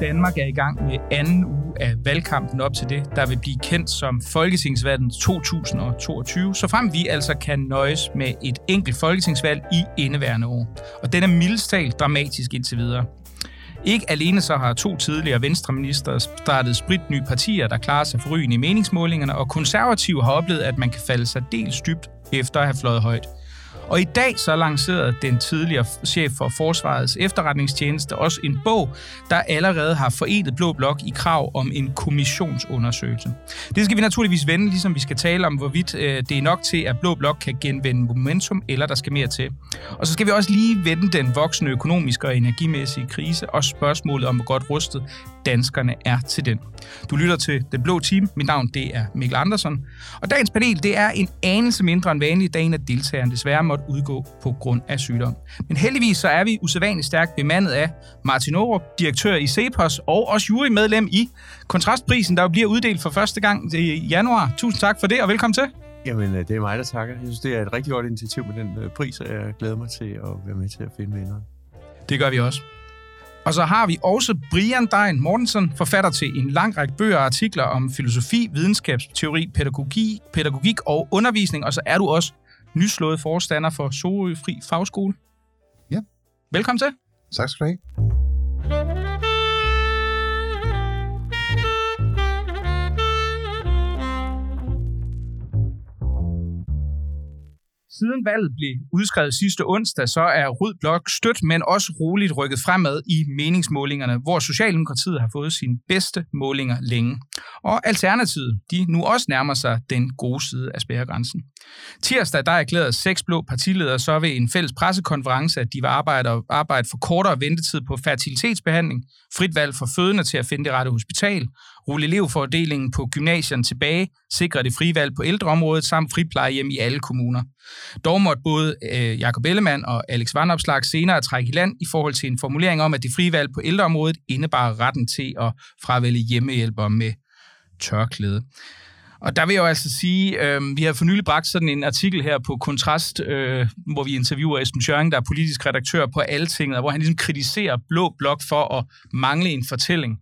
Danmark er i gang med anden uge af valgkampen op til det, der vil blive kendt som Folketingsvalget 2022, så frem vi altså kan nøjes med et enkelt folketingsvalg i indeværende år. Og den er mildest talt dramatisk indtil videre. Ikke alene så har to tidligere venstreministre startet spritnye partier, der klarer sig forrygende i meningsmålingerne, og konservative har oplevet, at man kan falde sig dels dybt efter at have fløjet højt. Og i dag så lancerede den tidligere chef for Forsvarets efterretningstjeneste også en bog, der allerede har forenet Blå Blok i krav om en kommissionsundersøgelse. Det skal vi naturligvis vende, ligesom vi skal tale om, hvorvidt det er nok til, at Blå Blok kan genvinde momentum, eller der skal mere til. Og så skal vi også lige vende den voksende økonomiske og energimæssige krise og spørgsmålet om, hvor godt rustet danskerne er til den. Du lytter til Den Blå Team. Mit navn det er Mikkel Andersen. Og dagens panel det er en anelse mindre end vanligt, da en af deltagerne desværre måtte udgå på grund af sygdom. Men heldigvis så er vi usædvanligt stærkt bemandet af Martin Ågerup, direktør i Cepos og også jurymedlem i Kontrastprisen, der bliver uddelt for første gang i januar. Tusind tak for det, og velkommen til. Jamen, det er mig, der takker. Jeg synes, det er et rigtig godt initiativ med den pris, og jeg glæder mig til at være med til at finde vinderen. Det gør vi også. Og så har vi også Brian Degn Mortensen, forfatter til en lang række bøger og artikler om filosofi, videnskabsteori, pædagogik og undervisning. Og så er du også nyslået forstander for Soø Fri Fagskole. Ja. Velkommen til. Tak skal du have. Siden valget blev udskrevet sidste onsdag, så er Rød Blok stødt, men også roligt rykket fremad i meningsmålingerne, hvor Socialdemokratiet har fået sine bedste målinger længe. Og Alternativet, de nu også nærmer sig den gode side af spærregrænsen. Tirsdag, der erklærede 6 blå partiledere så ved en fælles pressekonference, at de vil arbejde for kortere ventetid på fertilitetsbehandling, frit valg for fødende til at finde det rette hospital, rulle elevfordelingen på gymnasierne tilbage, sikre det frie valg på ældreområdet samt friplejehjem i alle kommuner. Dog måtte både Jacob Ellemann og Alex Vanopslagh senere trække i land i forhold til en formulering om, at det frie valg på ældreområdet indebar retten til at fravælge hjemmehjælpere med tørklæde. Og der vil jeg jo altså sige, vi har for nylig bragt sådan en artikel her på Kontrast, hvor vi interviewer Esben Schjørring, der er politisk redaktør på Altinget, hvor han ligesom kritiserer Blå Blok for at mangle en fortælling.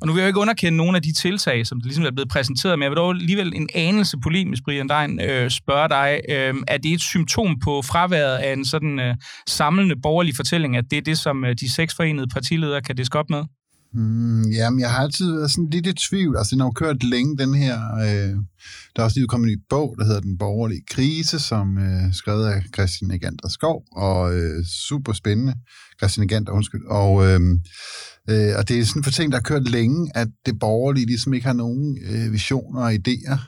Og nu vil jeg jo ikke underkende nogle af de tiltag, som det ligesom er blevet præsenteret, men jeg vil dog alligevel en anelse polemisk, Brian Degn, spørge dig, er det et symptom på fraværet af en sådan samlende borgerlig fortælling, at det er det, som de 6 forenede partiledere kan diske op med? Jamen, jeg har altid været sådan lidt i tvivl. Altså, den har jo kørt længe, den her. Der er også lige kommet en ny bog, der hedder Den borgerlige krise, som skrevet af Christian Egenter Skov, og super spændende. Christian Egenter, undskyld. Og det er sådan for ting, der har kørt længe, at det borgerlige ligesom ikke har nogen visioner og idéer.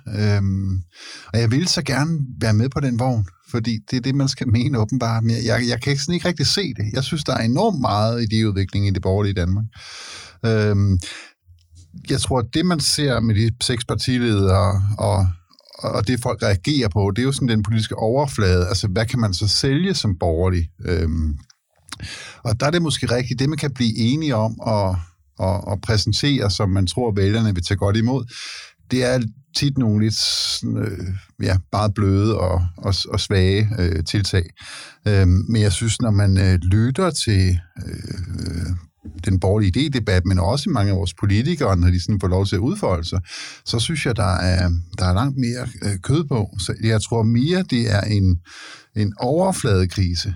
Og jeg ville så gerne være med på den vogn, fordi det er det, man skal mene åbenbart. Men jeg kan sådan ikke rigtig se det. Jeg synes, der er enormt meget idéudvikling i det borgerlige Danmark. Jeg tror, at det, man ser med de 6 partiledere og det, folk reagerer på, det er jo sådan den politiske overflade. Altså, hvad kan man så sælge som borgerlig? Og der er det måske rigtigt, det man kan blive enige om og præsentere, som man tror, vælgerne vil tage godt imod, det er tit nogle lidt bare bløde og svage tiltag. Men jeg synes, når man lytter til den borgerlige idédebat, men også mange af vores politikere, når de sådan får lov til at udfolde sig, så synes jeg, der er langt mere kød på. Så jeg tror mere, det er en overfladekrise.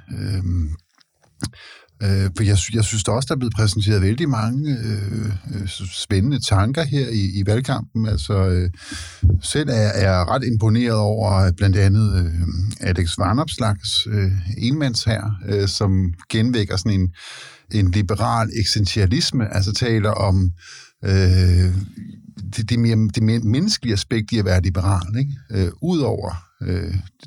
For jeg synes da også, der er blevet præsenteret vældig mange spændende tanker her i valgkampen. Altså, selv er jeg ret imponeret over blandt andet Alex Vanopslaghs enmandshær, som genvækker sådan en liberal eksistentialisme, altså taler om det mere menneskelige aspekt i at være liberal, ikke? Udover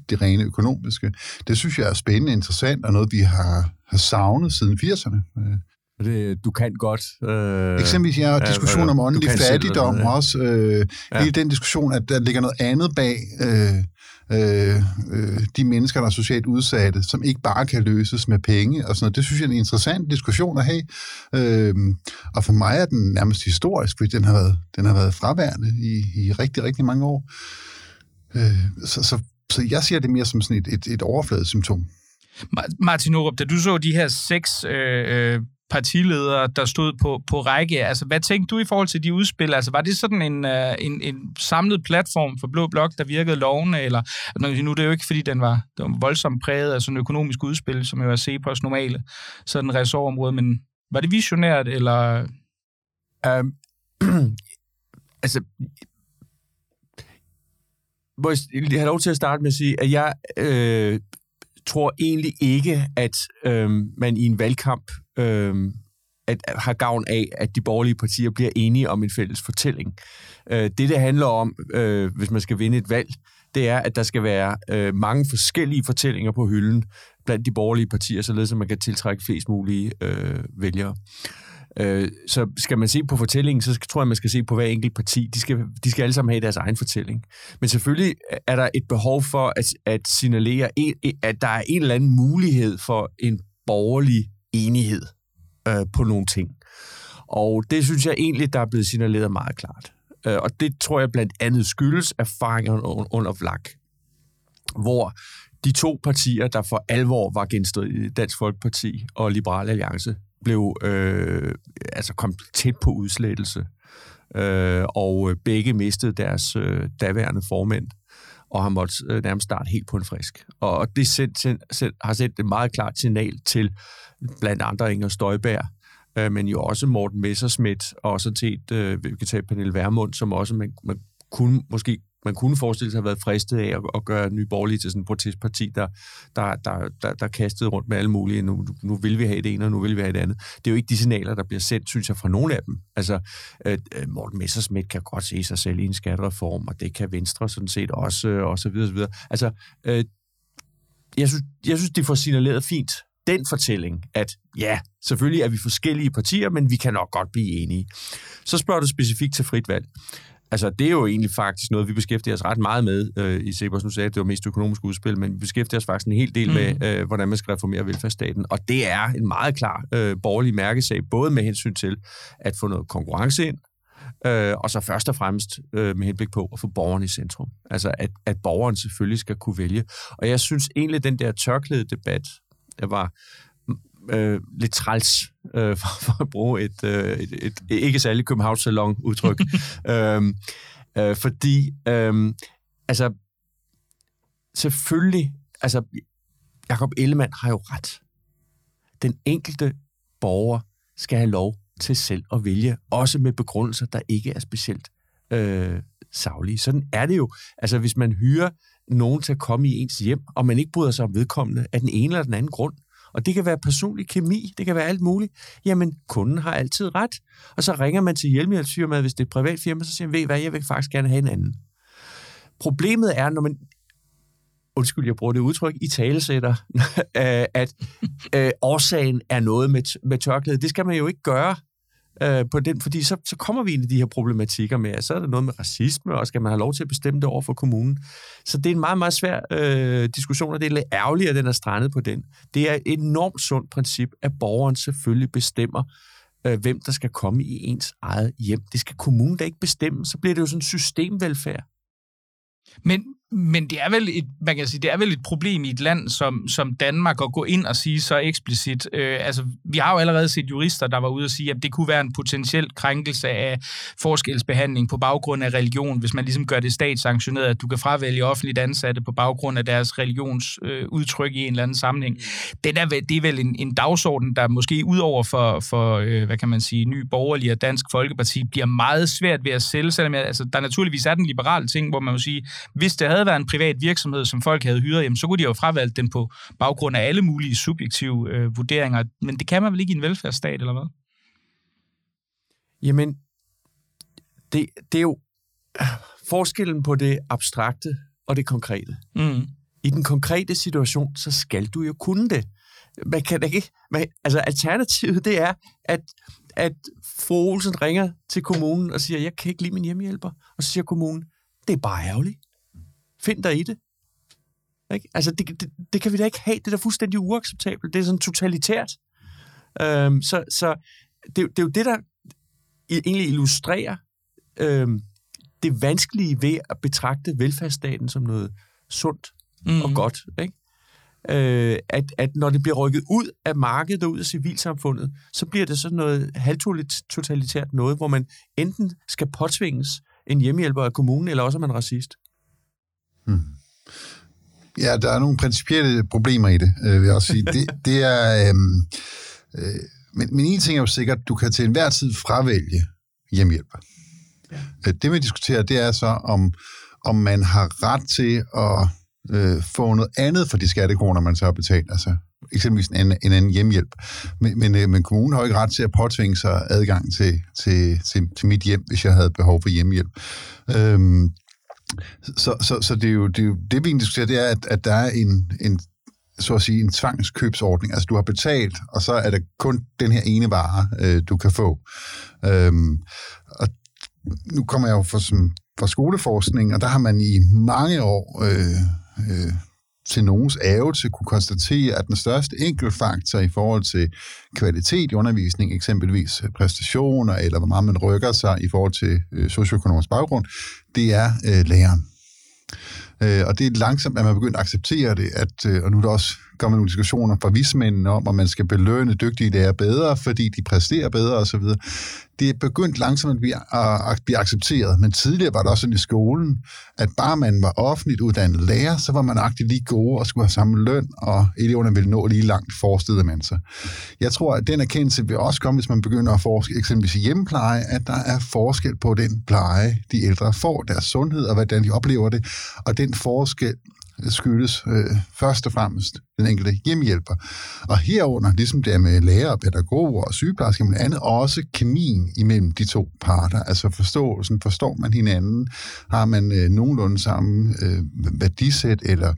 det rene økonomiske. Det synes jeg er spændende, interessant og noget, vi har savnet siden 80'erne. Det, du kan godt. Eksempelvis ja, diskussion om åndelig fattigdom selv, også. Hele den diskussion, at der ligger noget andet bag de mennesker, der er socialt udsatte, som ikke bare kan løses med penge og sådan noget. Det synes jeg er en interessant diskussion at have. Og for mig er den nærmest historisk, fordi den har været fraværende i rigtig, rigtig mange år. Så jeg ser det mere som sådan et overfladesymptom. Martin Ågerup, da du så de her 6 partiledere, der stod på række, altså hvad tænkte du i forhold til de udspil? Altså var det sådan en samlet platform for Blå Blok, der virkede lovende? Eller, nu er det jo ikke, fordi den var voldsomt præget af sådan et økonomisk udspil, som jo er Cepos normale sådan ressortområde, men var det visionært, eller? Altså, må jeg have lov til at starte med at sige, at jeg tror egentlig ikke, at man i en valgkamp har gavn af, at de borgerlige partier bliver enige om en fælles fortælling. Det handler om, hvis man skal vinde et valg, det er, at der skal være mange forskellige fortællinger på hylden blandt de borgerlige partier, således at man kan tiltrække flest mulige vælgere. Så skal man se på fortællingen, så tror jeg, man skal se på hver enkelt parti. De skal alle sammen have deres egen fortælling. Men selvfølgelig er der et behov for at signalere, at der er en eller anden mulighed for en borgerlig enighed på nogle ting. Og det synes jeg egentlig, der er blevet signaleret meget klart. Og det tror jeg blandt andet skyldes erfaringerne under VLAK, hvor de 2 partier, der for alvor var genstridige, Dansk Folkeparti og Liberal Alliance, blev kom tæt på udslettelse, og begge mistede deres daværende formænd, og har måttet nærmest starte helt på en frisk. Og det har sendt et meget klart signal til blandt andre Inger Støjbær, men jo også Morten Messerschmidt, og sådan set, vi kan tage Pernille Vermund, som også man kunne forestille sig at have været fristet af at gøre Nye Borgerlige til sådan en protestparti, der kastede rundt med alle mulige, nu vil vi have det ene, og nu vil vi have det andet. Det er jo ikke de signaler, der bliver sendt, synes jeg, fra nogle af dem. Altså, Morten Messerschmidt kan godt se sig selv i en skattereform, og det kan Venstre sådan set også, og så videre, så videre. Altså, jeg synes, det får signaleret fint, den fortælling, at ja, selvfølgelig er vi forskellige partier, men vi kan nok godt blive enige. Så spørger du specifikt til frit valg. Altså, det er jo egentlig faktisk noget, vi beskæftiger os ret meget med i Cepos. Nu sagde jeg, at det var mest økonomisk udspil, men vi beskæftiger os faktisk en hel del med, hvordan man skal reformere velfærdsstaten. Og det er en meget klar borgerlig mærkesag, både med hensyn til at få noget konkurrence ind, og så først og fremmest med henblik på at få borgerne i centrum. Altså, at borgeren selvfølgelig skal kunne vælge. Og jeg synes egentlig, at den der tørklædedebat var lidt træls, for at bruge et ikke særlig Københavns Salon udtryk. Fordi, altså, selvfølgelig, altså, Jacob Ellemann har jo ret. Den enkelte borger skal have lov til selv at vælge, også med begrundelser, der ikke er specielt saglige. Sådan er det jo. Altså, hvis man hyrer nogen til at komme i ens hjem, og man ikke bryder sig om vedkommende af den ene eller den anden grund, og det kan være personlig kemi, det kan være alt muligt. Jamen, kunden har altid ret. Og så ringer man til hjemmehjælpsfirmaet, hvis det er et privat firma, så siger man, ved I hvad, jeg vil faktisk gerne have en anden. Problemet er, når man, undskyld, jeg bruger det udtryk, i talesætter, at årsagen er noget med tørklæde. Det skal man jo ikke gøre på den, fordi så kommer vi ind i de her problematikker med, at så er der noget med racisme, og skal man have lov til at bestemme det over for kommunen. Så det er en meget, meget svær diskussion, og det er lidt ærgerligt, at den er strandet på den. Det er et enormt sundt princip, at borgeren selvfølgelig bestemmer, hvem der skal komme i ens eget hjem. Det skal kommunen da ikke bestemme, så bliver det jo sådan systemvelfærd. Men det er vel et problem i et land som Danmark at gå ind og sige så eksplicit. Altså, vi har jo allerede set jurister, der var ude og sige, at det kunne være en potentiel krænkelse af forskelsbehandling på baggrund af religion, hvis man ligesom gør det statssanktioneret, at du kan fravælge offentligt ansatte på baggrund af deres religionsudtryk i en eller anden sammenhæng. Det er vel en dagsorden, der måske udover for hvad kan man sige, Nye Borgerlige og Dansk Folkeparti bliver meget svært ved at sælge, selvom altså, der naturligvis er den liberale ting, hvor man må sige, hvis det havde været en privat virksomhed, som folk havde hyret, jamen, så kunne de jo fravalgt den på baggrund af alle mulige subjektive vurderinger. Men det kan man vel ikke i en velfærdsstat, eller hvad? Jamen, det er jo forskellen på det abstrakte og det konkrete. Mm. I den konkrete situation, så skal du jo kunne det. Man kan ikke, altså alternativet det er, at fru Olsen ringer til kommunen og siger, jeg kan ikke lide min hjemmehjælper. Og så siger kommunen, det er bare ærgerligt. Find dig i det. Ikke? Altså det kan vi da ikke have. Det er da fuldstændig uacceptabelt. Det er sådan totalitært. Så det er jo det, der egentlig illustrerer det vanskelige ved at betragte velfærdsstaten som noget sundt og godt. Ikke? At når det bliver rykket ud af markedet og ud af civilsamfundet, så bliver det sådan noget halvtotalitært noget, hvor man enten skal påtvinges en hjemmehjælper af kommunen, eller også er man racist. Ja, der er nogle principielle problemer i det, vil jeg også sige. Det er... Men en ting er jo sikkert, at du kan til enhver tid fravælge hjemmehjælper. Ja. Det vi diskuterer, det er så, om man har ret til at få noget andet for de skattekroner, man så har betalt. Altså eksempelvis en anden hjemmehjælp. Men kommunen har jo ikke ret til at påtvinge sig adgang til mit hjem, hvis jeg havde behov for hjemmehjælp. Så det er jo det, vi diskuterer, det er, at der er en så at sige, en tvangskøbsordning. Altså, du har betalt, og så er det kun den her ene vare, du kan få. Og nu kommer jeg jo fra skoleforskning, og der har man i mange år til nogens ærgelse kunne konstatere, at den største enkeltfaktor i forhold til kvalitet i undervisning, eksempelvis præstationer, eller hvor meget man rykker sig i forhold til socioøkonomisk baggrund, det er læreren. Og det er langsomt, at man begynder at acceptere det, og nu er der også kommet nogle diskussioner fra vismændene om, at man skal belønne dygtige lærere bedre, fordi de præsterer bedre osv. Det er begyndt langsomt at blive accepteret, men tidligere var det også sådan i skolen, at bare man var offentligt uddannet lærer, så var man agtigt lige gode og skulle have samme løn, og eleverne ville nå lige langt, forestillede man sig. Jeg tror, at den erkendelse vil også komme, hvis man begynder at forske eksempelvis i hjemmepleje, at der er forskel på den pleje, de ældre får, deres sundhed og hvordan de oplever det, og den forskel skyldes først og fremmest den enkelte hjemmehjælper. Og herunder, ligesom det er med lærere, pædagoger og sygeplejersker, men andet, også kemien imellem de to parter. Altså forståelsen, forstår man hinanden? Har man nogenlunde samme værdisæt? Eller,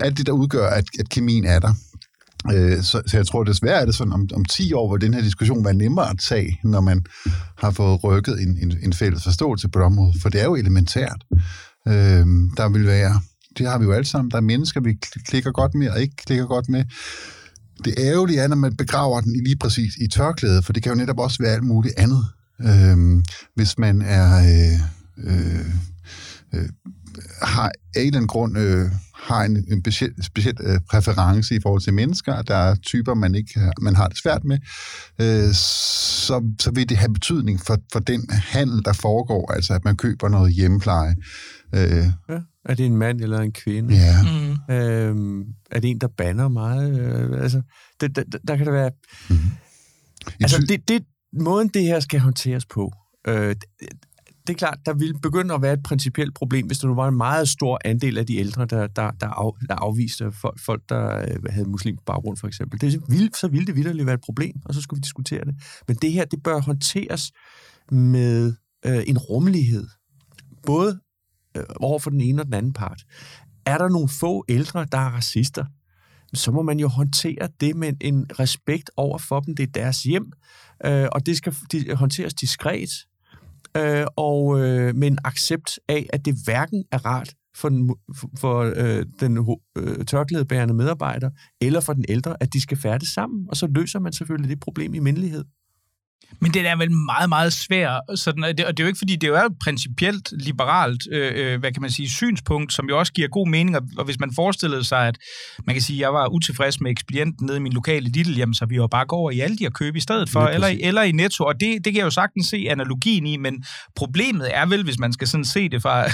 alt det, der udgør, at kemien er der. Så jeg tror desværre, at det sådan om 10 år, hvor den her diskussion var nemmere at tage, når man har fået rykket en fælles forståelse på det område. For det er jo elementært. Der vil være... Det har vi jo alle sammen. Der er mennesker, vi klikker godt med og ikke klikker godt med. Det ærgerlige er, når man begraver den lige præcis i tørklædet, for det kan jo netop også være alt muligt andet. Hvis man har af en eller anden grund har en speciel præference i forhold til mennesker, der er typer, man har det svært med, så vil det have betydning for den handel, der foregår, altså at man køber noget hjemmepleje. Ja. Er det en mand eller en kvinde? Ja. Er det en, der bander meget? Altså, der kan det være... Mm-hmm. Altså, det måden, det her skal håndteres på, det er klart, der ville begynde at være et principielt problem, hvis der nu var en meget stor andel af de ældre, der afviste folk, der havde muslimsk baggrund, for eksempel. Så ville det vitterligt være et problem, og så skulle vi diskutere det. Men det her, det bør håndteres med en rummelighed. Både over for den ene og den anden part. Er der nogle få ældre, der er racister, så må man jo håndtere det med en respekt over for dem. Det er deres hjem, og det skal håndteres diskret, og med en accept af, at det hverken er rart for den tørklædebærende medarbejder, eller for den ældre, at de skal færdes sammen, og så løser man selvfølgelig det problem i mindelighed. Men det er vel meget, meget svært, sådan, og det er jo ikke, fordi det er jo et principielt, liberalt, synspunkt, som jo også giver god mening, og hvis man forestillede sig, at man kan sige, at jeg var utilfreds med ekspedienten nede i min lokale Lidl, jamen så vi jo bare går over i Aldi og købe i stedet for, eller i Netto, og det kan jeg jo sagtens se analogien i, men problemet er vel, hvis man skal sådan se det fra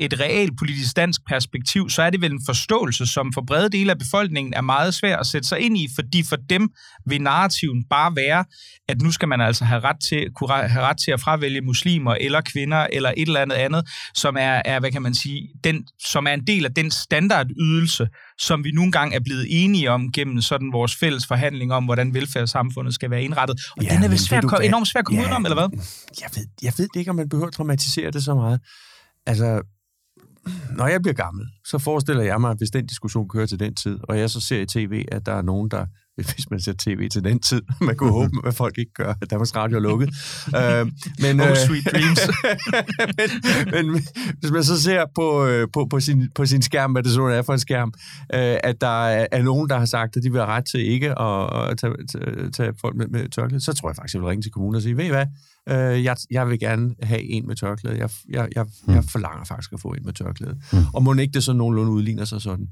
et realpolitisk dansk perspektiv, så er det vel en forståelse, som for brede dele af befolkningen er meget svær at sætte sig ind i, fordi for dem vil narrativen bare være, at nu skal man altså have ret til at fravælge muslimer eller kvinder eller et eller andet, som er som er en del af den standardydelse, som vi nu engang er blevet enige om gennem sådan vores fælles forhandling om, hvordan velfærdssamfundet skal være indrettet. Og ja, den er vel enormt svært at komme udenom, eller hvad? Jeg ved ikke, om man behøver at dramatisere det så meget. Altså, når jeg bliver gammel, så forestiller jeg mig, at hvis den diskussion kører til den tid, og jeg så ser i tv, at der er nogen, der, hvis man ser tv til den tid, man kunne håbe, at folk ikke gør, at Danmarks Radio er lukket. Sweet dreams. men hvis man så ser på sin skærm, hvad det sådan er for en skærm, at der er nogen, der har sagt, at de vil have ret til ikke at tage folk med tørklæde, så tror jeg faktisk, jeg vil ringe til kommunen og sige, ved I hvad? Jeg vil gerne have en med tørklæde. Jeg forlanger faktisk at få en med tørklæde. Og må ikke det så nogenlunde udligner sig sådan?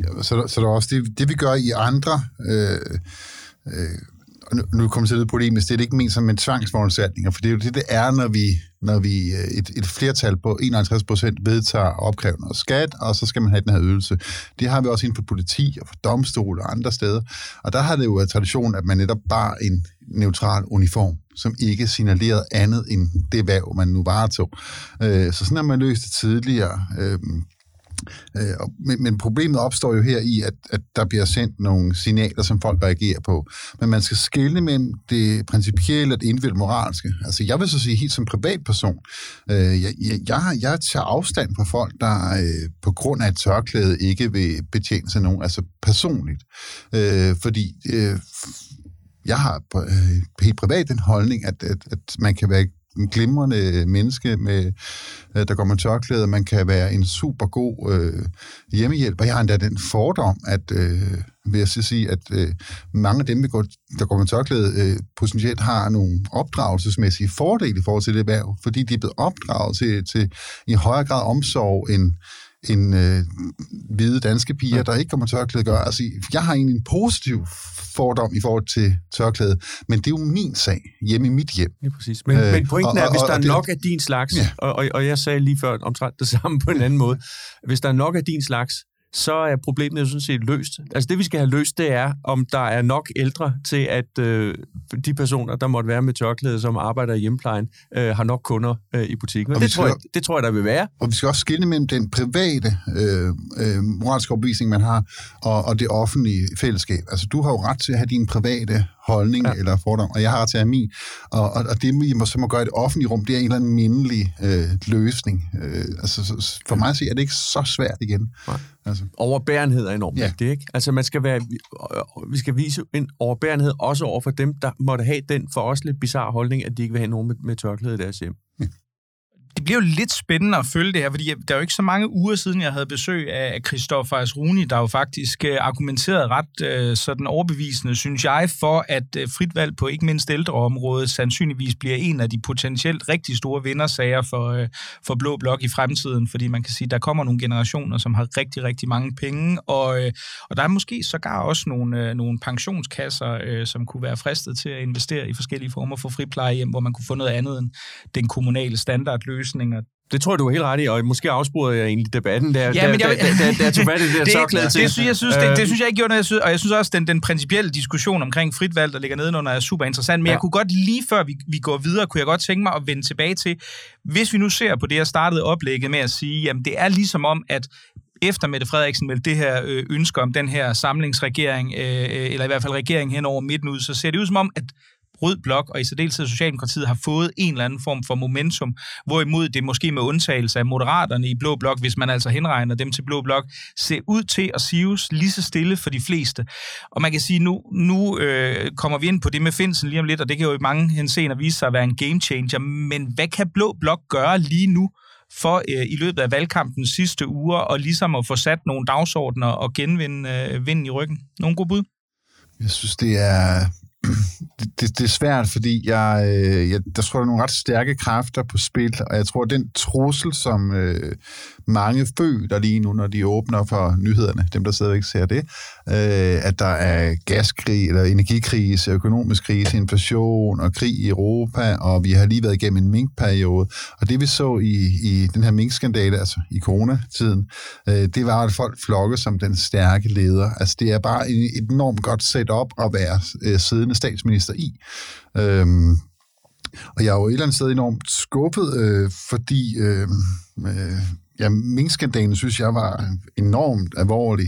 Ja, så der er også det, vi gør i andre... nu kommer til at lyde polemisk, det er ikke ment som en tvangsforanstaltninger, for det er jo det er, når vi et flertal på 51% vedtager opkrævende og skat, og så skal man have den her ydelse. Det har vi også inden for politi og for domstole og andre steder. Og der har det jo været tradition, at man netop bar en neutral uniform, som ikke signalerede andet end det hverv, man nu varetog. Så sådan har man løst det tidligere. Men problemet opstår jo her i, at der bliver sendt nogle signaler, som folk reagerer på. Men man skal skelne mellem det principielle og det individuelle moralske. Altså, jeg vil så sige helt som privatperson, jeg tager afstand fra folk, der på grund af et tørklæde ikke vil betjene sig nogen, altså personligt. Fordi... Jeg har helt privat den holdning, at man kan være en glimrende menneske, der går med tørklæde, man kan være en super god hjemmehjælper. Jeg har endda den fordom, at, vil jeg sige, at mange af dem, der går med tørklæde, potentielt har nogle opdragelsesmæssige fordele i forhold til det erhverv, fordi de er blevet opdraget til i højere grad omsorg end hvide danske piger, der ikke kommer tørklæde gør. Altså, jeg har egentlig en positiv fordom i forhold til tørklæde, men det er jo min sag hjemme i mit hjem. Ja, præcis. Men pointen er, hvis der er nok af din slags, ja. og jeg sagde lige før omtrent det samme på en anden måde, hvis der er nok af din slags, så er problemet jo sådan set løst. Altså det, vi skal have løst, det er, om der er nok ældre til, at de personer, der måtte være med tørklæde, som arbejder i hjemmeplejen, har nok kunder i butikken. Det tror jeg, der vil være. Og vi skal også skelne mellem den private moralske opvisning, man har, og det offentlige fællesskab. Altså du har jo ret til at have dine private holdning eller fordom, og jeg har ret til at have min. Og det, vi må gøre i det offentlige rum, det er en eller anden mindelig løsning. Altså for mig at se, er det ikke så svært igen. Nej. Altså. Overbærenhed er enormt vigtigt, ikke? Altså man skal vi skal vise en overbærenhed også over for dem, der måtte have den for os lidt bizarre holdning, at de ikke vil have nogen med tørklæde i deres hjem. Ja. Det bliver jo lidt spændende at følge det her, fordi der er jo ikke så mange uger siden, jeg havde besøg af Christoffer Fares Rooney, der jo faktisk argumenterede ret sådan overbevisende, synes jeg, for at frit valg på ikke mindst ældreområdet sandsynligvis bliver en af de potentielt rigtig store vindersager for Blå Blok i fremtiden, fordi man kan sige, at der kommer nogle generationer, som har rigtig, rigtig mange penge, og der er måske sågar også nogle pensionskasser, som kunne være fristet til at investere i forskellige former for friplejehjem, hvor man kunne få noget andet end den kommunale standardløsning. Det tror jeg, du er helt ret i, og måske afsporede jeg egentlig debatten der. Ja, men jeg tog det der tørklæde til. Det synes jeg ikke gjorde noget, og jeg synes også, den principielle diskussion omkring frit valg, der ligger nedenunder, er super interessant, men jeg kunne godt lige før vi går videre, kunne jeg godt tænke mig at vende tilbage til, hvis vi nu ser på det, jeg startede oplægget med at sige, jamen det er ligesom om, at efter Mette Frederiksen meldte det her ønske om den her samlingsregering, eller i hvert fald regering hen over midten ud, så ser det ud som om, at Rød Blok og i særdeleshed Socialdemokratiet har fået en eller anden form for momentum, hvorimod det måske med undtagelse af Moderaterne i Blå Blok, hvis man altså henregner dem til Blå Blok, ser ud til at sives lige så stille for de fleste. Og man kan sige, nu kommer vi ind på det med Findsen lige om lidt, og det kan jo i mange henseender vise sig at være en game changer, men hvad kan Blå Blok gøre lige nu for i løbet af valgkampens sidste uger, og ligesom at få sat nogle dagsordner og genvinde vinden i ryggen? Nogle gode bud? Jeg synes, det er svært, fordi der tror, der er nogle ret stærke kræfter på spil, og jeg tror, at den trussel, som mange føler lige nu, når de åbner for nyhederne, dem, der stadigvæk ser det, at der er gaskrig, eller energikrise, økonomisk krise, inflation og krig i Europa, og vi har lige været igennem en minkperiode, og det vi så i den her minkskandale, altså i coronatiden, det var, at folk flokkede som den stærke leder. Altså, det er bare et enormt godt setup at være siddende statsminister i. Og jeg er jo et eller andet sted enormt skuffet, fordi Ja, minkskandalen synes jeg var enormt alvorlig,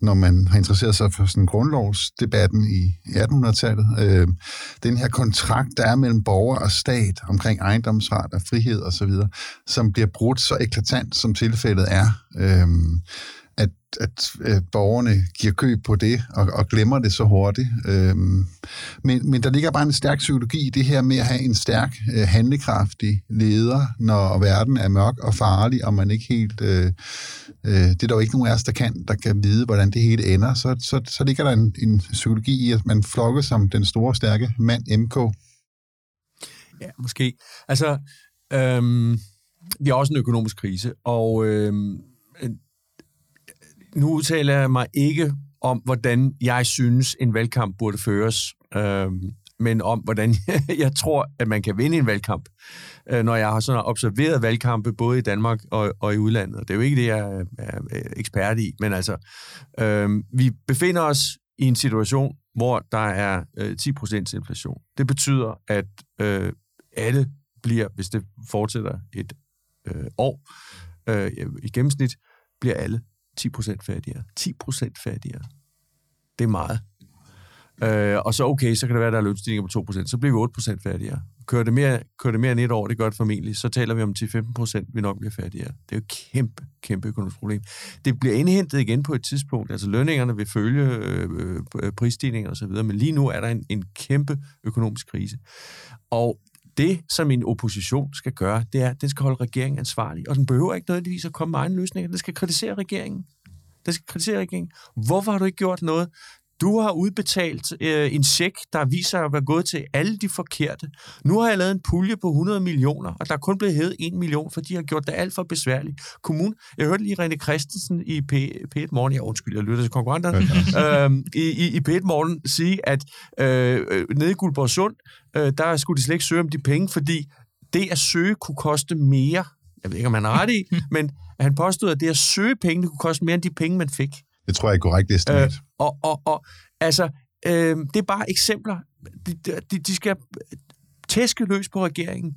når man har interesseret sig for sådan grundlovsdebatten i 1800-tallet. Den her kontrakt, der er mellem borger og stat omkring ejendomsret og frihed osv., som bliver brudt så eklatant, som tilfældet er, at borgerne giver køb på det og glemmer det så hurtigt. Men der ligger bare en stærk psykologi i det her med at have en stærk, handlekraftig leder, når verden er mørk og farlig, og man ikke helt... det er dog ikke nogen af os, der kan vide, hvordan det hele ender. Så ligger der en psykologi i, at man flokker som den store, stærke mand MK. Ja, måske. Altså, vi har også en økonomisk krise, og... Nu udtaler jeg mig ikke om, hvordan jeg synes, en valgkamp burde føres, men om, hvordan jeg tror, at man kan vinde en valgkamp, når jeg har sådan observeret valgkampe både i Danmark og i udlandet. Det er jo ikke det, jeg er ekspert i, men altså, vi befinder os i en situation, hvor der er 10% inflation. Det betyder, at alle bliver, hvis det fortsætter et år i gennemsnit, bliver alle 10% fattigere. 10% fattigere. Det er meget. Og så okay, så kan det være, at der er lønstigninger på 2%. Så bliver vi 8% fattigere. Kører det mere end et år, det gør det formentlig, så taler vi om 10-15%, vi nok bliver fattigere. Det er jo et kæmpe, kæmpe økonomisk problem. Det bliver indhentet igen på et tidspunkt. Altså lønningerne vil følge prisstigninger osv., men lige nu er der en kæmpe økonomisk krise. Og det, som en opposition skal gøre, det er, at den skal holde regeringen ansvarlig. Og den behøver ikke nødvendigvis at komme med egne løsninger. Den skal kritisere regeringen. Hvorfor har du ikke gjort noget? Du har udbetalt en check, der viser at være gået til alle de forkerte. Nu har jeg lavet en pulje på 100 millioner, og der er kun blevet hævet 1 million, for de har gjort det alt for besværligt. Kommunen, jeg hørte lige René Christensen i P1 Morgen, jeg lytter til konkurrenterne, i P1 Morgen sige, at nede i Guldborg Sund, der skulle de slet ikke søge om de penge, fordi det at søge kunne koste mere. Jeg ved ikke, om han har ret i, men han påstod, at det at søge penge kunne koste mere end de penge, man fik. Det tror jeg er korrekt estimat. Det er bare eksempler. De skal tæske løs på regeringen.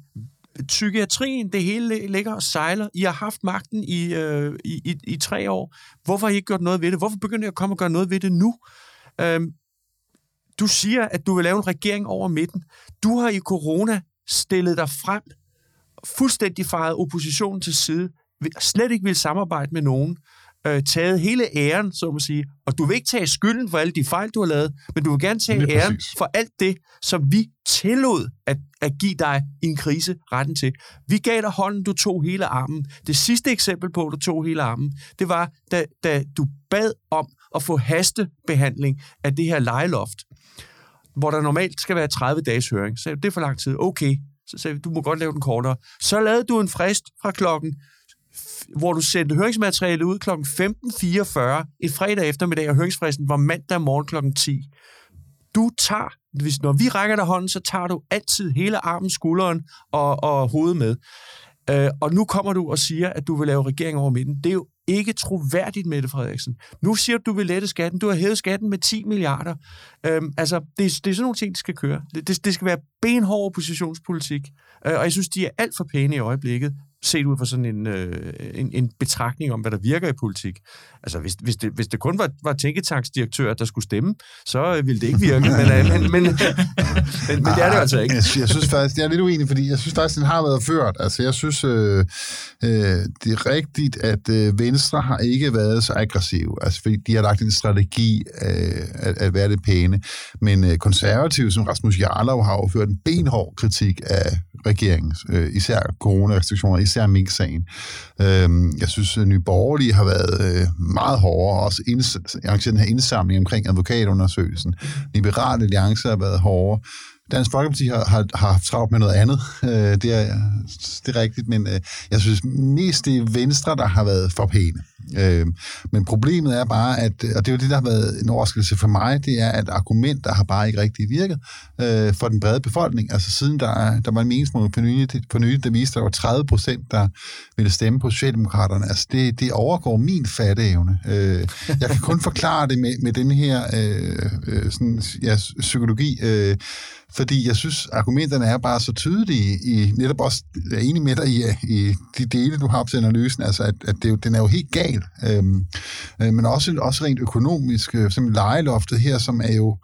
Psykiatrien, det hele ligger og sejler. I har haft magten i 3 år. Hvorfor har I ikke gjort noget ved det? Hvorfor begynder I at komme og gøre noget ved det nu? Du siger, at du vil lave en regering over midten. Du har i corona stillet dig frem, fuldstændig fejet oppositionen til side, slet ikke vil samarbejde med nogen, taget hele æren, så må sige, og du vil ikke tage skylden for alle de fejl, du har lavet, men du vil gerne tage æren for alt det, som vi tillod at give dig en krise retten til. Vi gav dig hånden, du tog hele armen. Det sidste eksempel på, at du tog hele armen, det var, da du bad om at få hastebehandling af det her lejeloft, hvor der normalt skal være 30 dages høring. Så det er for lang tid. Okay, så sagde vi, du må godt lave den kortere. Så lavede du en frist fra klokken, hvor du sendte høringsmateriale ud kl. 15.44 en fredag eftermiddag, og høringsfristen var mandag morgen kl. 10. Du tager, når vi rækker dig hånden, så tager du altid hele armen, skulderen og hovedet med. Og nu kommer du og siger, at du vil lave regering over midten. Det er jo ikke troværdigt, Mette Frederiksen. Nu siger du, vil lette skatten. Du har hævet skatten med 10 milliarder. Det er sådan nogle ting, de skal køre. Det skal være benhård oppositionspolitik. Og jeg synes, de er alt for pæne i øjeblikket, set ud fra sådan en betragtning om, hvad der virker i politik. Altså, hvis det kun var tænketanksdirektører, der skulle stemme, så ville det ikke virke, men det er det altså ikke. Jeg synes faktisk, jeg er lidt uenig, fordi jeg synes faktisk, den har været ført. Altså, jeg synes, det er rigtigt, at Venstre har ikke været så aggressiv. Altså, fordi de har lagt en strategi at være lidt pæne. Men konservative, som Rasmus Jarlov, har jo ført en benhård kritik af regeringen, især coronarestriktioner, især mink-sagen. Jeg synes, Nye Borgerlige har været meget hårdere, også arrangeret den her indsamling omkring advokatundersøgelsen. Liberale Alliance har været hårdere. Dansk Folkeparti har haft travlt med noget andet. Det er rigtigt, men jeg synes mest det er Venstre, der har været for pæne. Men problemet er bare, at, og det er jo det, der har været en overraskelse for mig, det er, at argumenter har bare ikke rigtig virket for den brede befolkning. Altså siden der var en meningsmåling på nylig, der viste, at der var 30%, der ville stemme på Socialdemokraterne. Altså det overgår min fatteevne. Jeg kan kun forklare det med den her sådan, ja, psykologi. Fordi jeg synes, argumenterne er bare så tydelige, i netop også er enig med dig i de dele, du har til analysen, altså at det jo, den er jo helt gal. Men også rent økonomisk, simpelthen lejeloftet her, som er jo...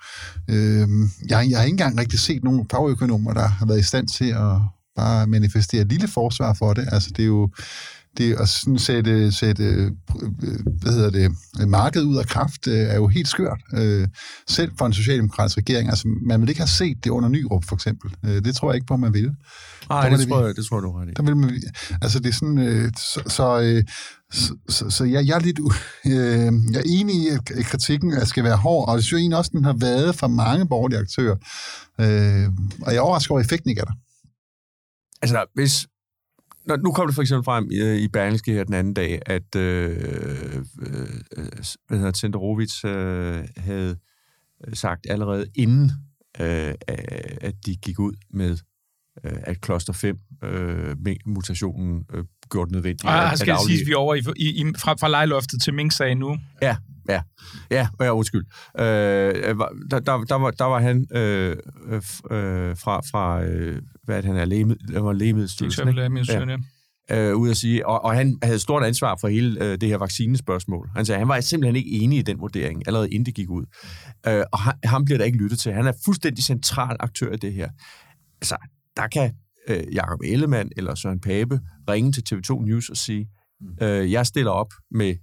Jeg har ikke engang rigtig set nogen fagøkonomer, der har været i stand til at bare manifestere et lille forsvar for det. Altså det er jo... Det at sådan sætte markedet ud af kraft, er jo helt skørt. Selv for en socialdemokratisk regering. Altså, man vil ikke have set det under Nyrup, for eksempel. Det tror jeg ikke på, man vil. Nej, det tror jeg, du har ret i. Vil man, altså, det er sådan... Så jeg er lidt... jeg er enig i, at kritikken skal være hård, og det synes jeg også, den har været for mange borgerlige aktører. Og jeg er overrasket over effekten ikke af det. Altså, hvis... Nu kom det for eksempel frem i Berlingske her den anden dag, at Senderovits havde sagt allerede inden, at de gik ud med, at kloster 5 mutationen gjorde det nødvendigt. Og skal det siges, at vi er over fra lejeloftet til Mink-sagen nu? Ja, undskyld. Der var han fra Lægemiddelstyrelsen, ikke? Ja. Ud at sige, og han havde stort ansvar for hele det her vaccinespørgsmål. Han sagde, han var simpelthen ikke enig i den vurdering, allerede inden det gik ud. Og ham bliver der ikke lyttet til. Han er fuldstændig central aktør i det her. Altså, der kan Jacob Ellemann eller Søren Pape ringe til TV2 News og sige, jeg stiller op med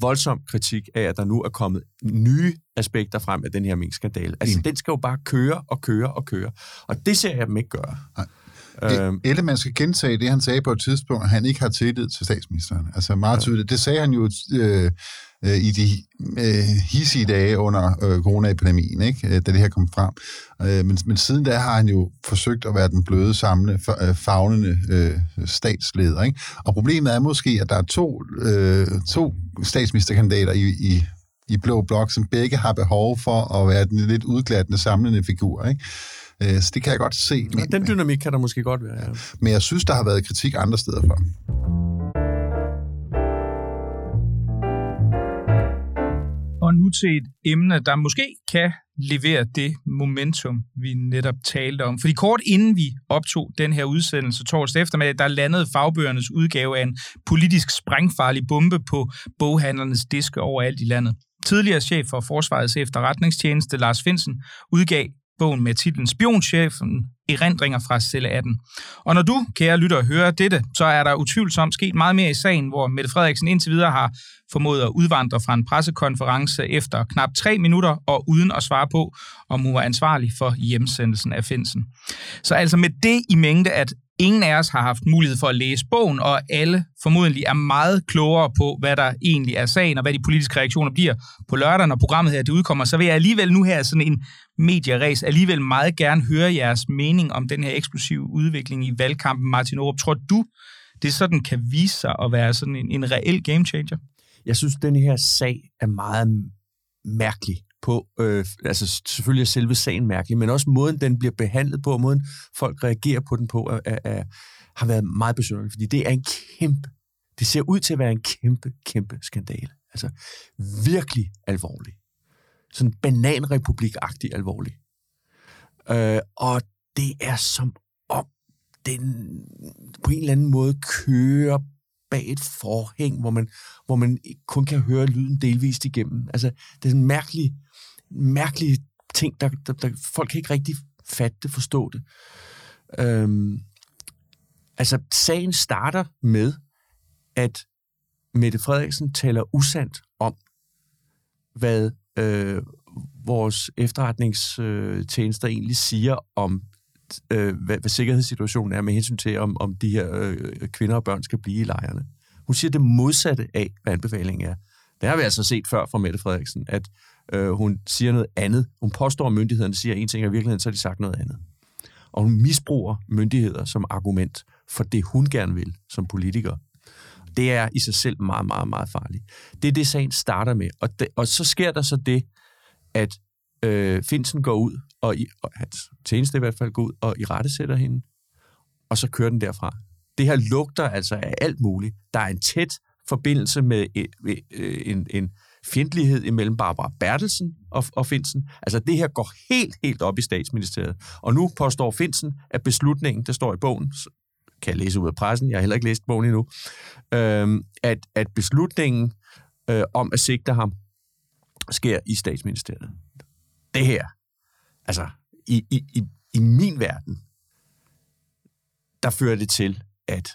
voldsom kritik af, at der nu er kommet nye aspekter frem af den her minkskandale. Altså, den skal jo bare køre. Og det ser jeg dem ikke gøre. Ellemann skal gentage det, han sagde på et tidspunkt, at han ikke har tillid til statsministeren. Altså meget tydeligt. Det sagde han jo i de hissige dage under coronaepidemien, ikke? Da det her kom frem. Men siden da har han jo forsøgt at være den bløde, samlende, favnende statsleder, ikke? Og problemet er måske, at der er to statsministerkandidater i blå blok, som begge har behov for at være den lidt udglattende, samlende figur, ikke? Så det kan jeg godt se. Men den dynamik kan der måske godt være. Ja. Men jeg synes, der har været kritik andre steder for. Og nu til et emne, der måske kan levere det momentum, vi netop talte om. Fordi kort inden vi optog den her udsendelse torsdag eftermiddag, der landede fagbøgernes udgave af en politisk sprængfarlig bombe på boghandlernes diske overalt i landet. Tidligere chef for Forsvarets efterretningstjeneste, Lars Findsen, udgav bogen med titlen Spionchefen, erindringer fra celle 18. Og når du, kære lytter, hører dette, så er der utvivlsomt sket meget mere i sagen, hvor Mette Frederiksen indtil videre har formået at udvandre fra en pressekonference efter knap 3 minutter og uden at svare på, om hun var ansvarlig for hjemsendelsen af Findsen. Så altså med det i mængde, at ingen af os har haft mulighed for at læse bogen, og alle formodentlig er meget klogere på, hvad der egentlig er sagen, og hvad de politiske reaktioner bliver på lørdag, når programmet her det udkommer, så vil jeg alligevel nu her sådan en medieræs alligevel meget gerne høre jeres mening om den her eksplosive udvikling i valgkampen. Martin Ågerup, tror du, det sådan kan vise sig at være sådan en reel game changer? Jeg synes, den her sag er meget mærkelig. Altså selvfølgelig er selve sagen mærkelig, men også måden, den bliver behandlet på, og måden folk reagerer på den på, har været meget besynderligt, fordi det er en kæmpe, det ser ud til at være en kæmpe skandale. Altså virkelig alvorlig. Sådan bananrepublik-agtig alvorlig. Og det er som om, den på en eller anden måde kører bag et forhæng, hvor man kun kan høre lyden delvist igennem. Altså, det er sådan en mærkelig ting, der folk kan ikke rigtig fatte det, forstå det. Altså, sagen starter med, at Mette Frederiksen taler usandt om, hvad vores efterretningstjenester egentlig siger om hvad sikkerhedssituationen er med hensyn til, om de her kvinder og børn skal blive i lejrene. Hun siger det modsatte af, hvad anbefalingen er. Det har vi altså set før fra Mette Frederiksen, at hun siger noget andet. Hun påstår, at myndighederne siger en ting, og i virkeligheden så har de sagt noget andet. Og hun misbruger myndigheder som argument for det, hun gerne vil som politiker. Det er i sig selv meget, meget, meget farligt. Det er det, sagen starter med. Og så sker der så det, at Findsen går ud, og hans tjeneste i hvert fald går ud, og irettesætter hende, og så kører den derfra. Det her lugter altså af alt muligt. Der er en tæt forbindelse med en fjendtlighed imellem Barbara Bertelsen og Findsen. Altså det her går helt op i statsministeriet. Og nu påstår Findsen, at beslutningen, der står i bogen, kan jeg læse ud af pressen, jeg har heller ikke læst bogen endnu, at beslutningen om at sigte ham sker i statsministeriet. Det her, altså i min verden, der fører det til, at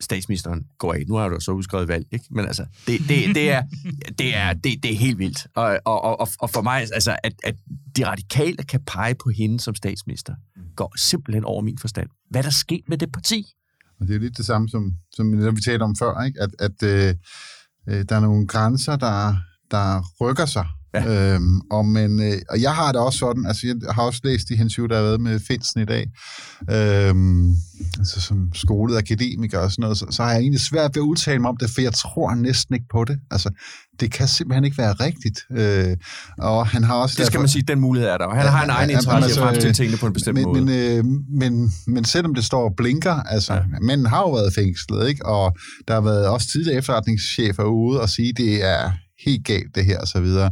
statsministeren går af. Nu har du så udskrevet valg, ikke? Men altså, det er helt vildt. Og for mig, altså, at de radikale kan pege på hende som statsminister, går simpelthen over min forstand. Hvad der skete med det parti? Og det er lidt det samme, som vi talte om før, ikke? At der er nogle grænser, der rykker sig. Ja. Og jeg har det også sådan, altså jeg har også læst de interview, der har været med Findsen i dag, altså som skolet akademiker og sådan noget, så har jeg egentlig svært ved at udtale mig om det, for jeg tror næsten ikke på det. Altså, det kan simpelthen ikke være rigtigt. Og han har også... Det skal derfor, man sige, den mulighed er der. Han har en egen interesse i at fremstille tingene på en bestemt måde. Men selvom det står og blinker, altså, ja. Manden har jo været fængslet, ikke? Og der har været også tidligere efterretningschefer ude og sige, det er... helt galt det her, og så videre.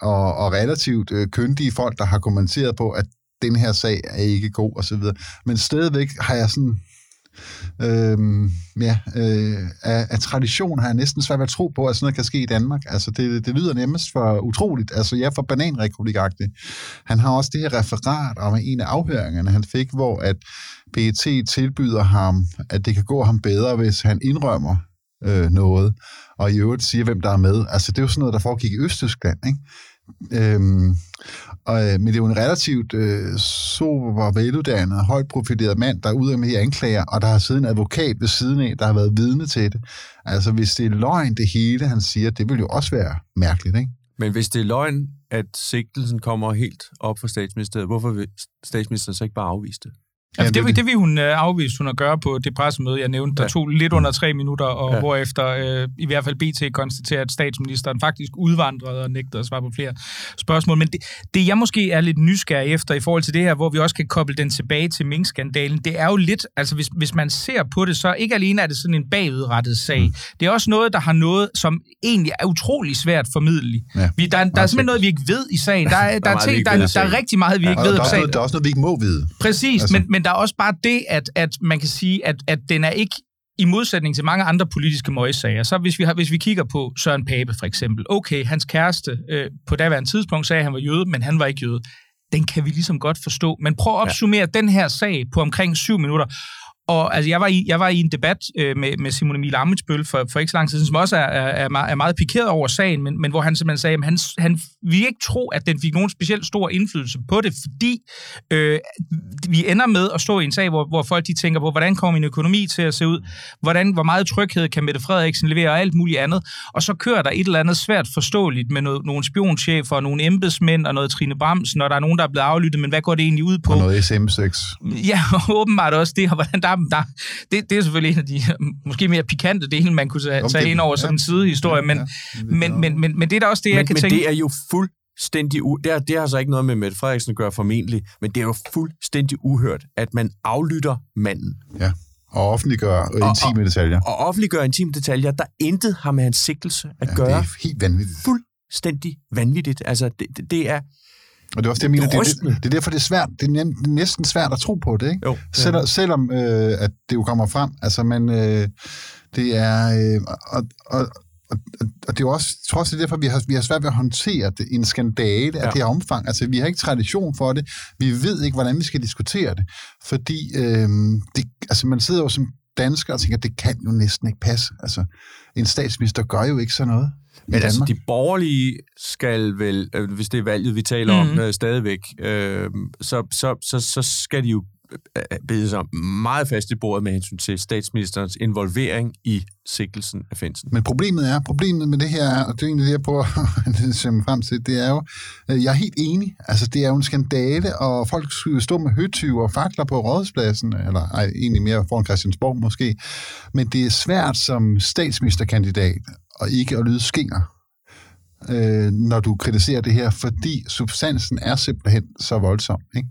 Og relativt kyndige folk, der har kommenteret på, at den her sag er ikke god, og så videre. Men stadigvæk har jeg sådan... af tradition har jeg næsten svært ved at tro på, at sådan noget kan ske i Danmark. Altså, det lyder nemmest for utroligt. Altså, jeg er for bananrepublikagtigt. Han har også det her referat om en af afhøringerne, han fik, hvor at PET tilbyder ham, at det kan gå ham bedre, hvis han indrømmer noget, og i øvrigt siger, hvem der er med. Altså, det er jo sådan noget, der foregik i Østtyskland, ikke? Men det er jo en relativt sober, veluddannet, højt profileret mand, der er ude med her anklager, og der har siddet en advokat ved siden af, der har været vidne til det. Altså, hvis det er løgn, det hele, han siger, det vil jo også være mærkeligt, ikke? Men hvis det er løgn, at sigtelsen kommer helt op fra statsministeriet, hvorfor vil statsministeren så ikke bare afvise det? Altså, det vil hun afvise, hun at gøre på det pressemøde, jeg nævnte, der tog lidt under 3 minutter, og hvorefter i hvert fald BT konstaterer, at statsministeren faktisk udvandrede og nægtede at svare på flere spørgsmål. Men det jeg måske er lidt nysgerrig efter i forhold til det her, hvor vi også kan koble den tilbage til minkskandalen, det er jo lidt, altså hvis man ser på det, så ikke alene er det sådan en bagudrettet sag. Mm. Det er også noget, der har noget, som egentlig er utrolig svært formiddeligt. Ja. Der er simpelthen noget, vi ikke ved i sagen. Der er rigtig meget, vi ikke ved i sagen. Der er også noget, vi ikke må vide. Præcis, altså. Men der er også bare det, at man kan sige, at den er ikke i modsætning til mange andre politiske møgssager. Så hvis vi kigger på Søren Pape for eksempel. Okay, hans kæreste på daværende tidspunkt sagde, at han var jøde, men han var ikke jøde. Den kan vi ligesom godt forstå. Men prøv at opsummere den her sag på omkring 7 minutter. Og altså, jeg var i en debat med Simon Emil Amitsbøl for ikke så lang tid, som også er meget pikeret over sagen, men hvor han simpelthen sagde, at han ville ikke tro, at den fik nogen specielt stor indflydelse på det, fordi vi ender med at stå i en sag, hvor folk de tænker på, hvordan kommer min økonomi til at se ud, hvor meget tryghed kan Mette Frederiksen levere og alt muligt andet, og så kører der et eller andet svært forståeligt med nogle spionchefer og nogle embedsmænd og noget Trine Bramsen, og der er nogen, der er blevet aflyttet, men hvad går det egentlig ud på? Og noget SM6. Ja, åbenbart også det, og hvordan der det er selvfølgelig en af de måske mere pikante dele, man kunne tage ind over sådan en sidehistorie, men det er da også det, jeg kan tænke... Men det er jo fuldstændig... Det har så ikke noget med Mette Frederiksen at gøre formentlig, men det er jo fuldstændig uhørt, at man aflytter manden. Ja, og offentliggør intime detaljer. Og offentliggør intime detaljer, der intet har med hans sigtelse at gøre. Det er helt vanvittigt. Fuldstændig vanvittigt. Altså, det er... Og det er også det, jeg mener, det er derfor, det er svært. Det er næsten svært at tro på det, ikke? Jo, ja. Selvom at det jo kommer frem. Altså, men det er... Og det er jo også, trods det derfor, vi har svært ved at håndtere en skandale af det her omfang. Altså, vi har ikke tradition for det. Vi ved ikke, hvordan vi skal diskutere det. Fordi man sidder jo som dansker og tænker, det kan jo næsten ikke passe. Altså, en statsminister gør jo ikke sådan noget. Men altså, de borgerlige skal vel, hvis det er valget, vi taler om stadigvæk, så skal de jo bede sig meget fast i bordet med hensyn til statsministerens involvering i sigtelsen af Findsen. Men problemet med det her er, og det er egentlig det, jeg prøver at se frem til, det er jo, jeg er helt enig, altså det er jo en skandale, og folk skulle stå med høtyve og fakler på Rådhuspladsen, eller egentlig mere foran Christiansborg måske, men det er svært som statsministerkandidat, og ikke at lyde skinger, når du kritiserer det her, fordi substansen er simpelthen så voldsom, ikke?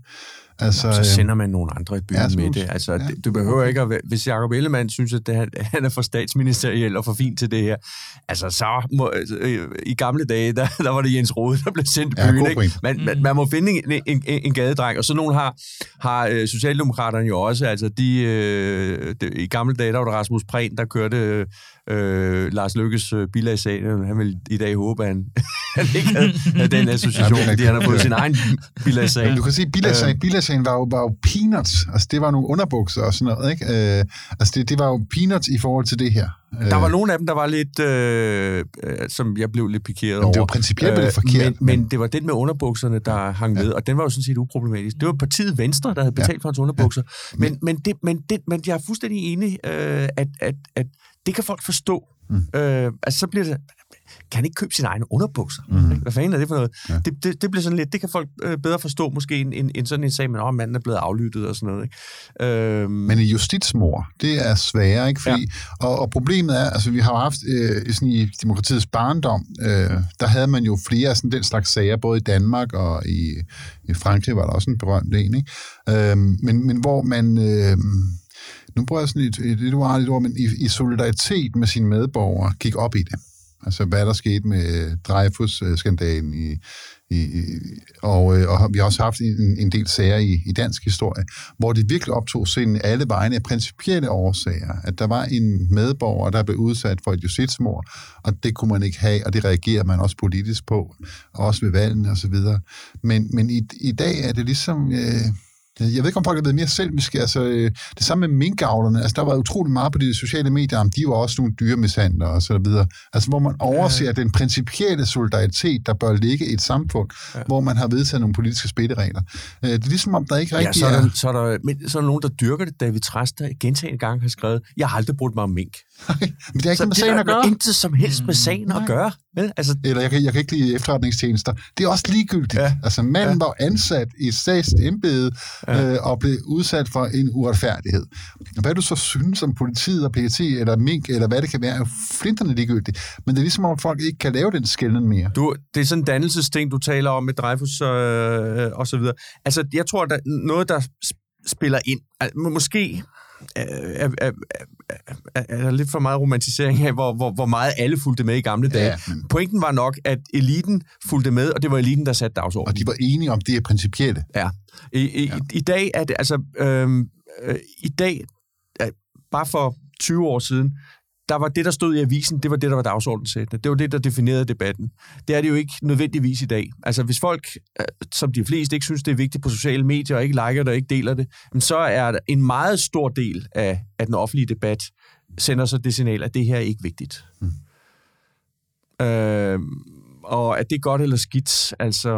Altså, så sender man nogle andre i byen med det. Altså, ja. Du behøver ikke at... Hvis Jacob Ellemann synes, at han er for statsministeriel og for fint til det her, altså så... I gamle dage, der var det Jens Rode, der blev sendt i byen. Ja, ikke? Man må finde en gadedreng, og så nogen har Socialdemokraterne jo også. Altså, i gamle dage, der var der Rasmus Prehn, der kørte... Lars Løkkes bilag i sagen, han vil i dag håbe, at han ikke havde den association, fordi han har fået sin egen bilag i sagen. Du kan sige, bilag i sagen var jo peanuts. Altså, det var nogle underbukser og sådan noget, ikke? Altså, det var jo peanuts i forhold til det her. Der var nogle af dem, der var lidt, som jeg blev lidt pikeret over. Det var principielt lidt forkert. Men det var det med underbukserne, der hang ved, og den var jo sådan set uproblematisk. Det var partiet Venstre, der havde betalt for hans underbukser. Ja. Men jeg er fuldstændig enig, at det kan folk forstå. Altså, så bliver det... Kan ikke købe sine egne underbukser? Mm-hmm. Hvad fanden er det for noget? Ja. Det bliver sådan lidt... Det kan folk bedre forstå, måske, end sådan en sag, men manden er blevet aflyttet og sådan noget. Ikke? Men justitsmord, det er sværere, ikke? Fordi, ja. Og problemet er, altså vi har haft sådan i demokratiets barndom, der havde man jo flere af sådan den slags sager, både i Danmark og i Frankrig var der også en berømt en, ikke? Men hvor man... nu bruger jeg sådan et uartigt ord, men i solidaritet med sine medborgere gik op i det. Altså, hvad der skete med Dreyfus-skandalen og vi har også haft en del sager i dansk historie, hvor det virkelig optog sine alle vegne af principielle årsager, at der var en medborger, der blev udsat for et justitsmord, og det kunne man ikke have, og det reagerer man også politisk på, også ved valgene osv. Men i dag er det ligesom... Jeg ved ikke, om folk er blevet mere selviske. Altså, det samme med minkavlerne. Altså, der var utrolig meget på de sociale medier, om de var også nogle dyremishandlere og så videre. Altså, hvor man overser den principielle solidaritet, der bør ligge i et samfund, hvor man har vedtaget nogle politiske spilleregler. Det er ligesom, om der ikke rigtig er... Ja, så er der nogen, der dyrker det. David Træster gentagende gang har skrevet, jeg har aldrig brugt mig om mink. Men det er ikke med sagen at gøre. Intet som helst med sagen at gøre. Vel? Altså... Eller jeg kan ikke lide efterretningstjenester. Det er også ligegyldigt. Ja. Altså, manden var ansat i et statsembede, og blev udsat for en uretfærdighed. Hvad du så synes om politiet og PET eller mink, eller hvad det kan være, er jo flinterne ligegyldigt. Men det er ligesom, om folk ikke kan lave den skælden mere. Det er sådan en dannelsesting, du taler om med Dreyfus og så videre. Altså, jeg tror, der er noget, der spiller ind. Altså, måske... er lidt for meget romantisering af, hvor meget alle fulgte med i gamle dage. Ja, men... Pointen var nok, at eliten fulgte med, og det var eliten, der satte dagsordenen. Og de var enige om, det er principielle. Ja. I dag er det, altså, i dag, bare for 20 år siden, der var det, der stod i avisen, det var det, der var dagsordenssættende. Det var det, der definerede debatten. Det er det jo ikke nødvendigvis i dag. Altså, hvis folk, som de fleste, ikke synes, det er vigtigt på sociale medier, og ikke liker det og ikke deler det, så er der en meget stor del af den offentlige debat, sender så det signal, at det her er ikke vigtigt. Og at det er godt eller skidt, altså...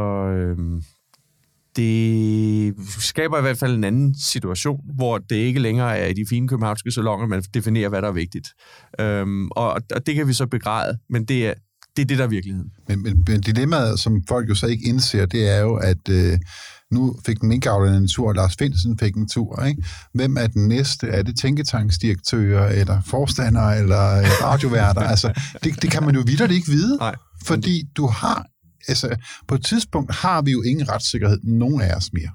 Det skaber i hvert fald en anden situation, hvor det ikke længere er i de fine københavnske salonger, man definerer, hvad der er vigtigt. Og det kan vi så begræde, men det er det, der er virkeligheden. Men dilemmaet, som folk jo så ikke indser, det er jo, at nu fik minkavlerne en tur, og Lars Findsen fik en tur, ikke? Hvem er den næste? Er det tænketanksdirektører, eller forstandere, eller radioværter? Altså, det kan man jo vitterligt ikke vide, fordi du har... Altså, på et tidspunkt har vi jo ingen retssikkerhed, nogen af os mere.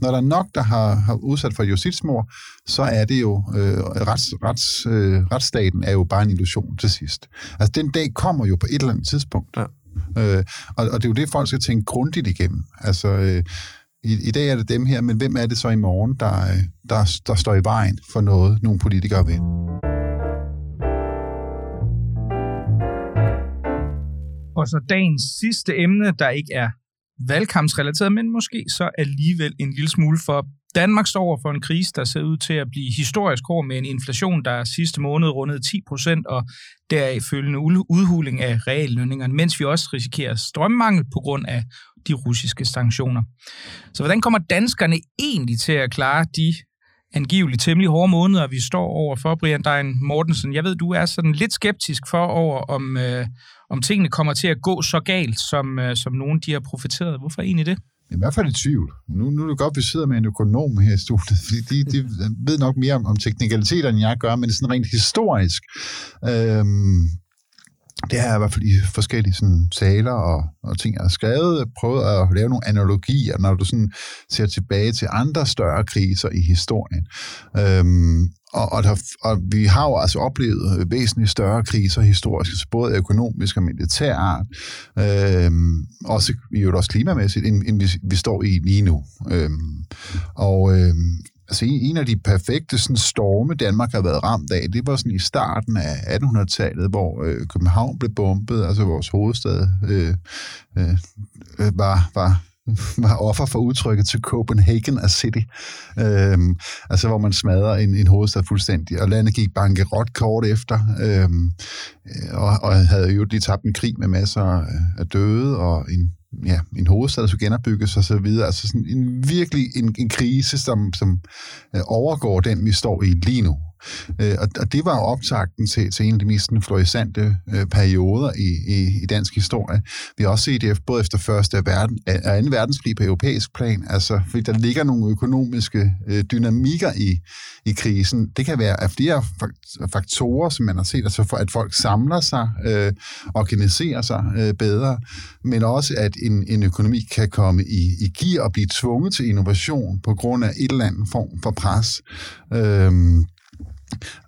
Når der er nok, der har udsat for justitsmord, så er det jo, retsstaten er jo bare en illusion til sidst. Altså, den dag kommer jo på et eller andet tidspunkt. Ja. Og det er jo det, folk skal tænke grundigt igennem. Altså, i dag er det dem her, men hvem er det så i morgen, der står i vejen for noget, nogle politikere vil? Og så dagens sidste emne, der ikke er valgkampsrelateret, men måske så alligevel en lille smule, for Danmark står over for en krise, der ser ud til at blive historisk hård med en inflation, der sidste måned rundede 10%, og deraf følgende udhuling af reallønningerne, mens vi også risikerer strømmangel på grund af de russiske sanktioner. Så hvordan kommer danskerne egentlig til at klare de angiveligt temmelig hårde måneder, vi står over for, Brian Degn Mortensen? Jeg ved, du er sådan lidt skeptisk om tingene kommer til at gå så galt, som nogen de har profeteret. Hvorfor egentlig det? I hvert fald i tvivl. Nu er det godt, at vi sidder med en økonom her i studiet, fordi de ved nok mere om teknikaliteterne, end jeg gør, men det er sådan rent historisk. Det har jeg i hvert fald i forskellige sådan, taler og ting, jeg har skrevet, prøvet at lave nogle analogier, når du sådan ser tilbage til andre større kriser i historien. Og vi har jo altså oplevet væsentligt større kriser historisk, både økonomisk og militært, også, jo også klimamæssigt, end vi står i lige nu. Altså en af de perfekte sådan, storme, Danmark har været ramt af, det var sådan i starten af 1800-tallet, hvor København blev bombet, altså vores hovedstad var offer for udtrykket til Copenhagen a City. Altså hvor man smadrer en hovedstad fuldstændig, og landet gik bankerot kort efter, og havde jo de tabt en krig med masser af døde, og en hovedstad, der skulle genopbygges og så videre. Altså sådan virkelig en krise, som overgår den, vi står i lige nu. Og det var optakten til en af de mest florisante perioder i dansk historie. Vi har også set det både efter første og anden verdenskrig på europæisk plan, altså fordi der ligger nogle økonomiske dynamikker i krisen. Det kan være af flere faktorer, som man har set, altså for, at folk samler sig, organiserer sig bedre, men også at en økonomi kan komme i gear og blive tvunget til innovation på grund af et eller andet form for pres.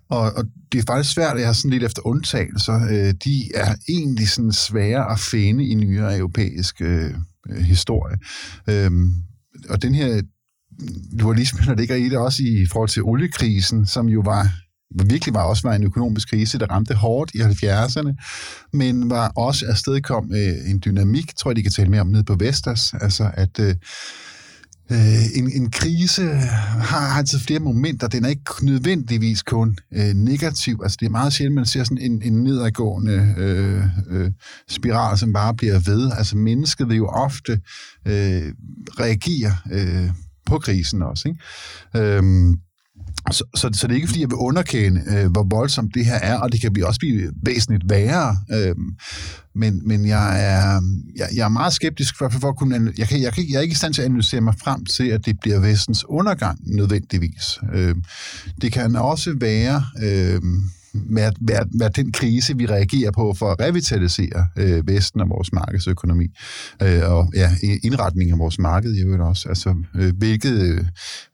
Og det er faktisk svært, at jeg har sådan lidt efter undtagelser. De er egentlig sådan svære at finde i nyere europæisk historie. Og den her dualisme, der ligger i det også i forhold til oliekrisen, som jo var en økonomisk krise, der ramte hårdt i 70'erne, men var også afstedkom en dynamik, tror jeg, de kan tale mere om nede på Vestas, altså at en krise har altid flere momenter. Den er ikke nødvendigvis kun negativ. Altså, det er meget sjældent, man ser sådan en nedadgående spiral, som bare bliver ved. Altså, mennesket vil jo ofte reagere på krisen også, ikke? Så det er ikke, fordi jeg vil underkende, hvor voldsomt det her er, og det kan også blive væsentligt værre. Men jeg er meget skeptisk for at kunne... Jeg er ikke i stand til at analysere mig frem til, at det bliver vestens undergang nødvendigvis. Det kan også være... Med den krise, vi reagerer på for at revitalisere Vesten og vores markedsøkonomi, og indretningen af vores marked i øvrigt også. Altså,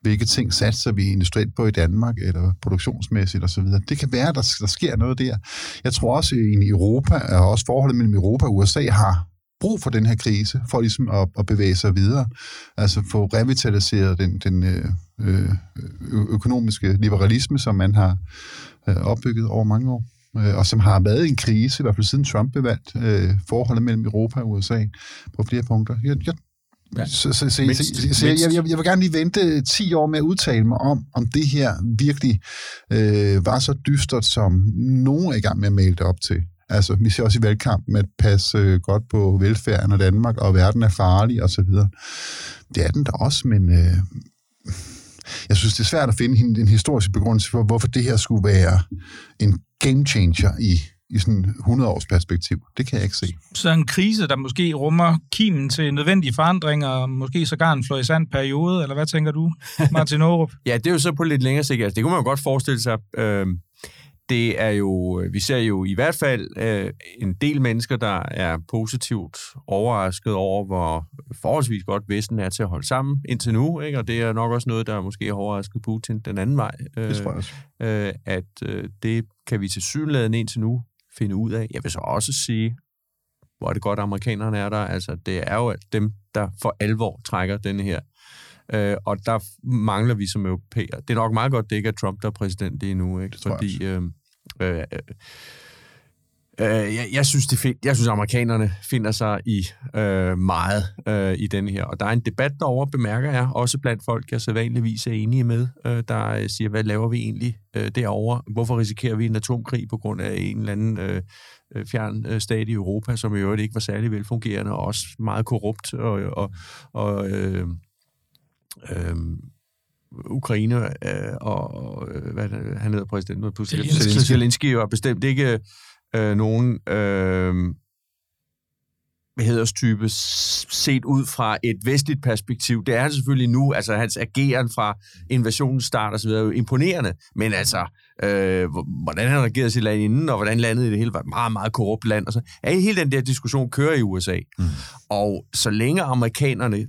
hvilke ting satser vi industrielt på i Danmark, eller produktionsmæssigt osv. Det kan være, der sker noget der. Jeg tror også, i Europa, og også forholdet mellem Europa og USA har brug for den her krise, for ligesom at bevæge sig videre, altså få revitaliseret den økonomiske liberalisme, som man har opbygget over mange år, og som har været en krise, i hvert fald siden Trump blev valgt, forholdet mellem Europa og USA på flere punkter. Jeg vil gerne lige vente 10 år med at udtale mig om det her virkelig var så dystert, som nogen er i gang med at male det op til. Altså, vi ser også i valgkampen at passe godt på velfærden og Danmark, og verden er farlig og så videre. Det er den der også, men jeg synes, det er svært at finde en historisk begrundelse for, hvorfor det her skulle være en game changer i sådan 100 års perspektiv. Det kan jeg ikke se. Så en krise, der måske rummer kimen til nødvendige forandringer, og måske sågar en florissant periode, eller hvad tænker du, Martin Ågerup? Ja, det er jo så på lidt længere sigt. Altså, det kunne man jo godt forestille sig. Det er jo, vi ser jo i hvert fald en del mennesker, der er positivt overrasket over, hvor forholdsvis godt Vesten er til at holde sammen indtil nu, ikke? Og det er nok også noget, der måske har overrasket Putin den anden vej. Det tror jeg også. Det kan vi tilsyneladende indtil nu finde ud af. Jeg vil så også sige, hvor er det godt, amerikanerne er der. Altså, det er jo dem, der for alvor trækker den her. Og der mangler vi som europæer. Det er nok meget godt, det ikke er Trump, der er præsident lige nu, ikke? Fordi jeg synes, amerikanerne finder sig i meget i den her. Og der er en debat derovre, bemærker jeg, også blandt folk, jeg sædvanligvis er enige med, der siger, hvad laver vi egentlig derovre? Hvorfor risikerer vi en atomkrig på grund af en eller anden fjern stat i Europa, som i øvrigt ikke var særlig velfungerende, og også meget korrupt og Ukraine og han hedder præsidenten, Zelenskyj var bestemt ikke nogen hæderstype set ud fra et vestligt perspektiv. Det er han selvfølgelig nu, altså hans ageren fra invasionens start og så videre er jo imponerende, men altså, hvordan han regerede sit land inden, og hvordan landet i det hele var et meget, meget korrupt land. Og så, ja, hele den der diskussion kører i USA. Mm. Og så længe amerikanerne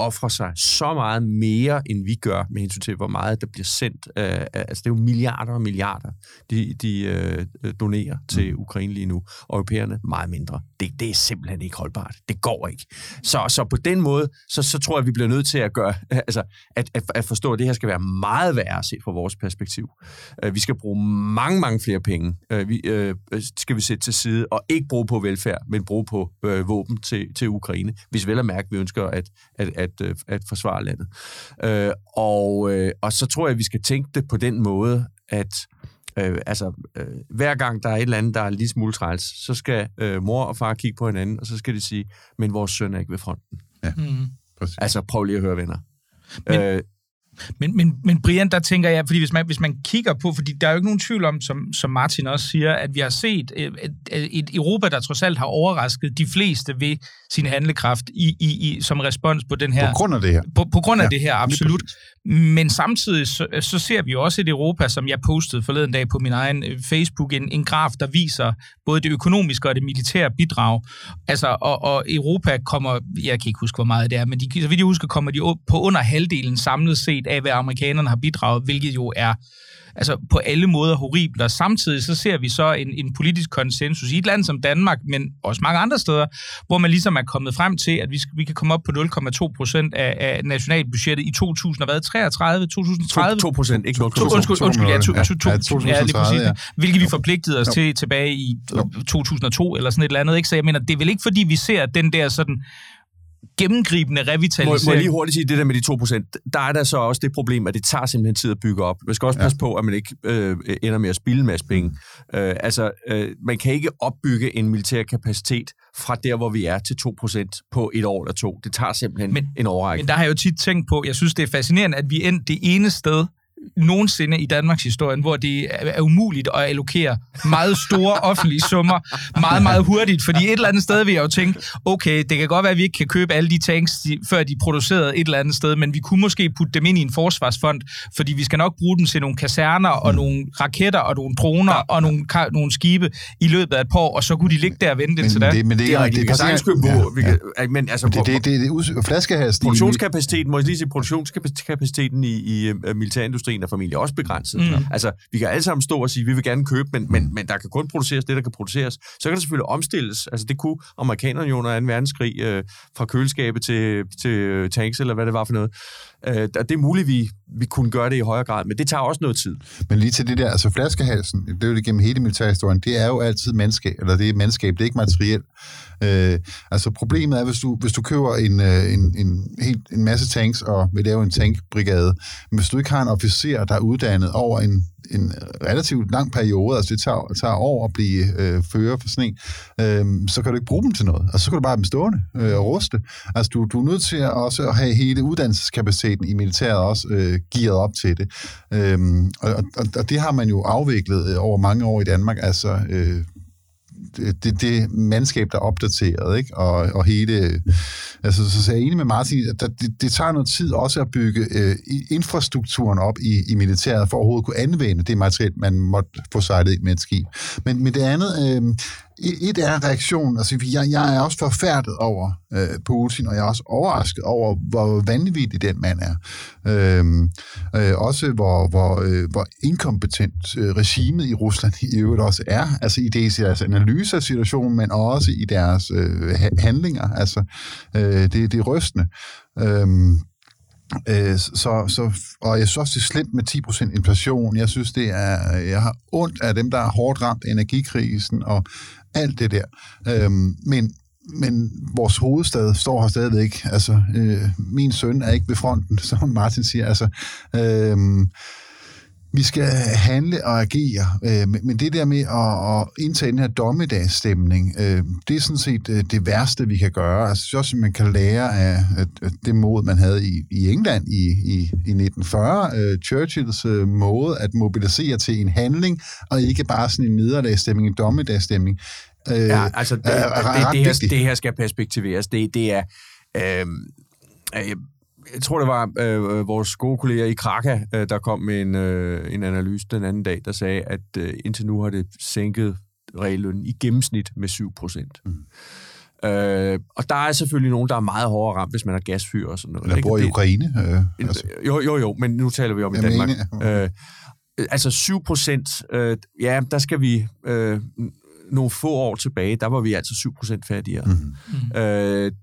offrer sig så meget mere, end vi gør, med hensyn til, hvor meget der bliver sendt. Altså, det er jo milliarder og milliarder, de donerer til Ukraine lige nu. Og europæerne meget mindre. Det er simpelthen ikke holdbart. Det går ikke. Så på den måde, så tror jeg, vi bliver nødt til at gøre, altså, at forstå, at det her skal være meget værre set fra vores perspektiv. Vi skal bruge mange, mange flere penge. Skal vi sætte til side og ikke bruge på velfærd, men bruge på våben til Ukraine. Hvis vel at mærke, vi ønsker at forsvare landet. Og så tror jeg, at vi skal tænke det på den måde, at hver gang der er et eller andet, der er lidt smule træls, så skal mor og far kigge på hinanden, og så skal de sige, men vores søn er ikke ved fronten. Ja, altså prøv lige at høre, venner. Men Brian, der tænker jeg, fordi hvis man kigger på, fordi der er jo ikke nogen tvivl om, som Martin også siger, at vi har set et Europa, der trods alt har overrasket de fleste ved sin handlekraft i som respons på den her... På grund af det her. På grund af det her, absolut. Men samtidig så ser vi jo også et Europa, som jeg postede forleden dag på min egen Facebook, en graf, der viser både det økonomiske og det militære bidrag. Altså, og Europa kommer... Jeg kan ikke huske, hvor meget det er, men så vidt jeg husker, kommer de på under halvdelen samlet set af, hvad amerikanerne har bidraget, hvilket jo er altså på alle måder horribelt. Og samtidig så ser vi så en politisk konsensus i et land som Danmark, men også mange andre steder, hvor man ligesom er kommet frem til, at vi kan komme op på 0,2% af nationalbudgettet i 2033, 2030? 2%, ikke 0,2%. Undskyld, hvilket vi forpligtede os til tilbage i 2002 eller sådan et eller andet. Ikke? Så jeg mener, det er vel ikke, fordi vi ser den der sådan gennemgribende revitalisering. Må jeg lige hurtigt sige det der med de 2%? Der er der så også det problem, at det tager simpelthen tid at bygge op. Man skal også passe på, at man ikke ender med at spilde en masse penge. Man kan ikke opbygge en militær kapacitet fra der, hvor vi er, til 2% på et år eller to. Det tager simpelthen en overrække. Men der har jeg jo tit tænkt på, jeg synes, det er fascinerende, at vi endte det ene sted nogensinde i Danmarks historien, hvor det er umuligt at allokere meget store offentlige summer meget, meget hurtigt. Fordi et eller andet sted vil jeg jo tænke, okay, det kan godt være, at vi ikke kan købe alle de tanks, før de er produceret et eller andet sted, men vi kunne måske putte dem ind i en forsvarsfond, fordi vi skal nok bruge dem til nogle kaserner og nogle raketter og nogle droner og nogle skibe i løbet af et par år, og så kunne de ligge der og vente indtil da. Men det er rigtigt. Det er flaskehalsen. Produktionskapaciteten, må jeg lige sige, produktionskapaciteten i militærindustrien er familie også begrænset. Mm. Altså, vi kan alle sammen stå og sige, vi vil gerne købe, men der kan kun produceres det, der kan produceres. Så kan det selvfølgelig omstilles. Altså, det kunne amerikanerne jo under 2. verdenskrig fra køleskabet til tanks, eller hvad det var for noget. Det er muligt, vi kunne gøre det i højere grad, men det tager også noget tid. Men lige til det der, altså flaskehalsen, det er jo det gennem hele militærhistorien, det er jo altid mandskab, eller det er mandskab, det er ikke materiel. Altså problemet er, hvis du køber en masse tanks, og vil lave en tankbrigade, men hvis du ikke har en officer, der er uddannet over en relativt lang periode, altså det tager over at blive fører for sådan en, så kan du ikke bruge dem til noget. Altså så kan du bare have dem stående og ruste. Altså du er nødt til også at have hele uddannelseskapaciteten i militæret også gearet op til det. Og det har man jo afviklet over mange år i Danmark, altså det mandskab, der er opdateret, ikke? Og hele... Altså, så er jeg enig med Martin, at det tager noget tid også at bygge infrastrukturen op i militæret, for at overhovedet kunne anvende det materiel, man måtte få sejlet ind med et skib. Men med det andet... Et er reaktionen, altså jeg er også forfærdet over Putin, og jeg er også overrasket over, hvor vanvittig den mand er. Også hvor inkompetent regimet i Rusland i øvrigt også er, altså i deres analyser af situationen, men også i deres handlinger, altså det er rystende. Og jeg synes også, det er slemt med 10% inflation. Jeg synes, jeg har ondt af dem, der er hårdt ramt af energikrisen og alt det der. Men vores hovedstad står her stadigvæk. Altså, min søn er ikke ved fronten, som Martin siger. Altså, Vi skal handle og agere, men det der med at indtage den her dommedagsstemning, det er sådan set det værste, vi kan gøre. Altså også, man kan lære af det mod, man havde i England i 1940, Churchills måde at mobilisere til en handling, og ikke bare sådan en nederlagsstemning, en dommedagsstemning. Ja, altså det her skal perspektiveres. Det er... Jeg tror, det var vores gode kolleger i Kraka, der kom med en analyse den anden dag, der sagde, at indtil nu har det sænket reallønnen i gennemsnit med 7%. Mm. Og der er selvfølgelig nogen, der er meget hårdere ramt, hvis man har gasfyr og sådan noget. Eller bor i Ukraine. Altså. Jo, men nu taler vi om i Danmark. Altså 7%, ja, der skal vi... nogle få år tilbage, der var vi altså 7% fattigere. Mm.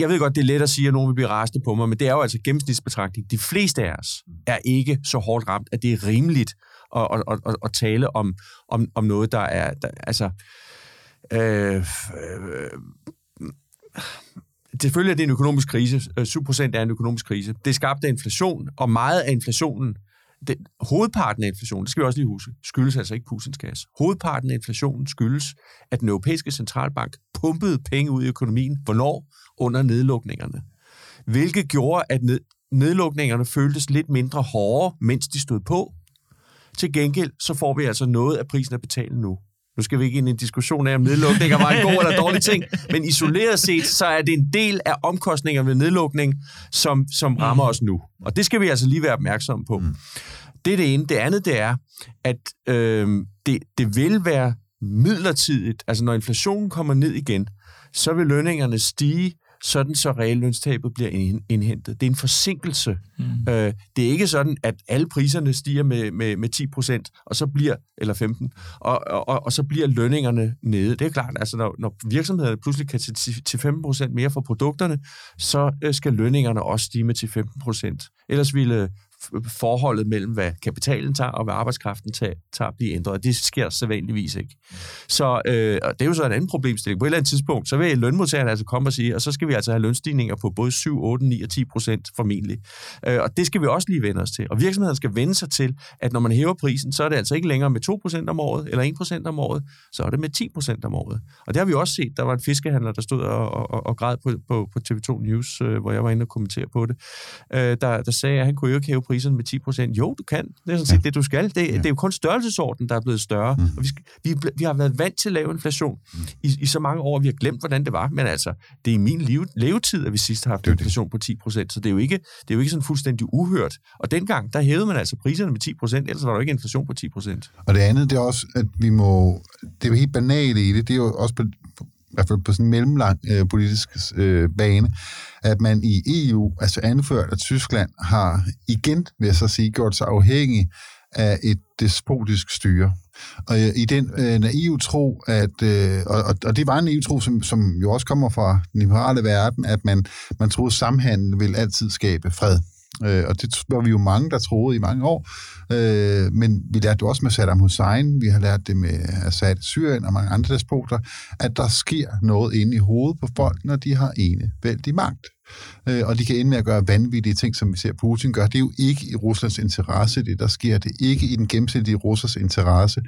Jeg ved godt, det er let at sige, at nogen vil blive rasende på mig, men det er jo altså gennemsnitsbetragtning. De fleste af os er ikke så hårdt ramt, at det er rimeligt at tale om noget, der er... selvfølgelig er det en økonomisk krise. 7% er en økonomisk krise. Det er skabt af inflation, og meget af inflationen, hovedparten af inflationen, det skal vi også lige huske, skyldes altså ikke Putins gas. Hovedparten af inflationen skyldes, at den europæiske centralbank pumpede penge ud i økonomien. Hvornår? Under nedlukningerne. Hvilket gjorde, at nedlukningerne føltes lidt mindre hårde, mens de stod på. Til gengæld, så får vi altså noget af prisen at betale nu. Nu skal vi ikke ind i en diskussion af, om nedlukninger var en god eller dårlig ting, men isoleret set, så er det en del af omkostninger ved nedlukning, som rammer os nu. Og det skal vi altså lige være opmærksomme på. Mm. Det er det ene. Det andet, det er, at det vil være midlertidigt. Altså, når inflationen kommer ned igen, så vil lønningerne stige, sådan så reallønstabet bliver indhentet. Det er en forsinkelse. Mm. Det er ikke sådan, at alle priserne stiger med 10%, og så bliver, eller 15, og så bliver lønningerne nede. Det er klart, altså når virksomhederne pludselig kan til 15% mere for produkterne, så skal lønningerne også stige med til 15%. Ellers ville forholdet mellem, hvad kapitalen tager, og hvad arbejdskraften tager, bliver ændret. Det sker sædvanligvis ikke. Så og det er jo så en anden problemstilling. På et eller andet tidspunkt, så vil lønmodtagerne altså komme og sige, og så skal vi altså have lønstigninger på både 7, 8, 9 og 10% formentlig. Og det skal vi også lige vende os til. Og virksomheden skal vende sig til, at når man hæver prisen, så er det altså ikke længere med 2% om året, eller 1% om året, så er det med 10% om året. Og det har vi også set. Der var en fiskehandler, der stod og græd på TV2 News, hvor jeg var inde og kommentere på det, der sagde, at han kunne jo ikke hæve prisen med 10%. Jo, du kan. Det er sådan set det, du skal. Det er jo kun størrelsesorden, der er blevet større. Mm. Og vi har været vant til lav inflation i så mange år, vi har glemt, hvordan det var. Men altså, det er i min levetid, at vi sidst har haft inflation på 10%. Så det er jo ikke sådan fuldstændig uhørt. Og dengang, der hævede man altså priserne med 10%, ellers var der ikke inflation på 10%. Og det andet, det er også, at vi må... Det er jo helt banalt i det. Det er jo også i hvert fald på sådan en mellemlang politisk bane, at man i EU, altså anført af Tyskland, har igen, vil jeg så sige, gjort sig afhængig af et despotisk styre. Og i den naive tro, at, og det var en naive tro, som jo også kommer fra den liberale verden, at man troede, samhandel vil altid skabe fred. Og det var vi jo mange, der troede i mange år. Men vi lærte det også med Saddam Hussein, vi har lært det med Assad i Syrien og mange andre despoter, at der sker noget inde i hovedet på folk, når de har enevældig magt. Og de kan ende med at gøre vanvittige ting, som vi ser Putin gør. Det er jo ikke i Ruslands interesse, det der sker. Det er ikke i den gennemsnitlige russers interesse.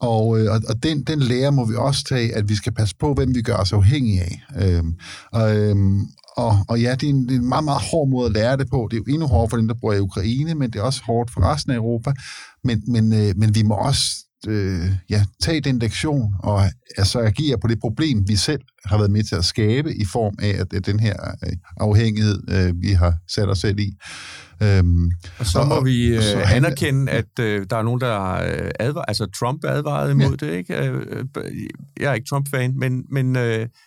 Og den lære må vi også tage, at vi skal passe på, hvem vi gør os afhængige af. Og ja, det er en meget, meget hård måde at lære det på. Det er jo endnu hårdere for dem, der bor i Ukraine, men det er også hårdt for resten af Europa. Men vi må også tage den lektion og altså agere på det problem, vi selv har været med til at skabe i form af at den her afhængighed, vi har sat os selv i. Og så må vi anerkende, at der er nogen, der advarer. Altså, Trump advarede imod det, ikke? Jeg er ikke Trump-fan, men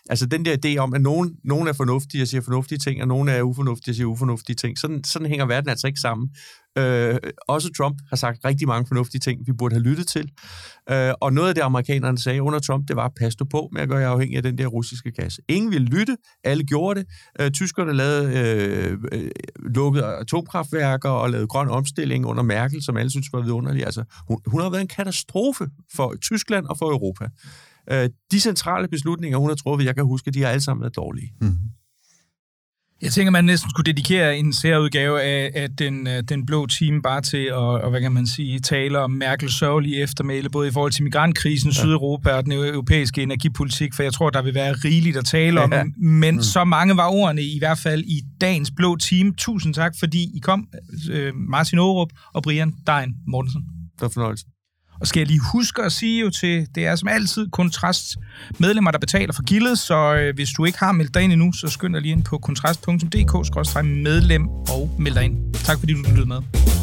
altså den der idé om, at nogen er fornuftige og siger fornuftige ting, og nogen er ufornuftige og siger ufornuftige ting, sådan hænger verden altså ikke sammen. Også Trump har sagt rigtig mange fornuftige ting, vi burde have lyttet til. Og noget af det, amerikanerne sagde under Trump, det var, pas du på med at gøre jer afhængig af den der russiske gas. Ingen ville lytte, alle gjorde det. Tyskerne lukkede atomkraftværker og lavede grøn omstilling under Merkel, som alle synes var vidunderlig. Altså, hun har været en katastrofe for Tyskland og for Europa. De centrale beslutninger, hun har truffet, jeg kan huske, de har alle sammen været dårlige. Mm-hmm. Jeg tænker, man næsten skulle dedikere en særudgave af den blå time bare til at, og hvad kan man sige, tale om Merkels sørgelige eftermæle, både i forhold til migrantkrisen, Sydeuropa og den europæiske energipolitik, for jeg tror, der vil være rigeligt at tale om, men så mange var ordene i hvert fald i dagens blå time. Tusind tak, fordi I kom, Martin Ågerup og Brian Degn Mortensen. Det var fornøjelse. Og skal jeg lige huske at sige jo til, det er som altid Kontrast medlemmer, der betaler for gildet, så hvis du ikke har meldt dig ind endnu, så skynd dig lige ind på kontrast.dk/medlem og meld dig ind. Tak fordi du lyttede med.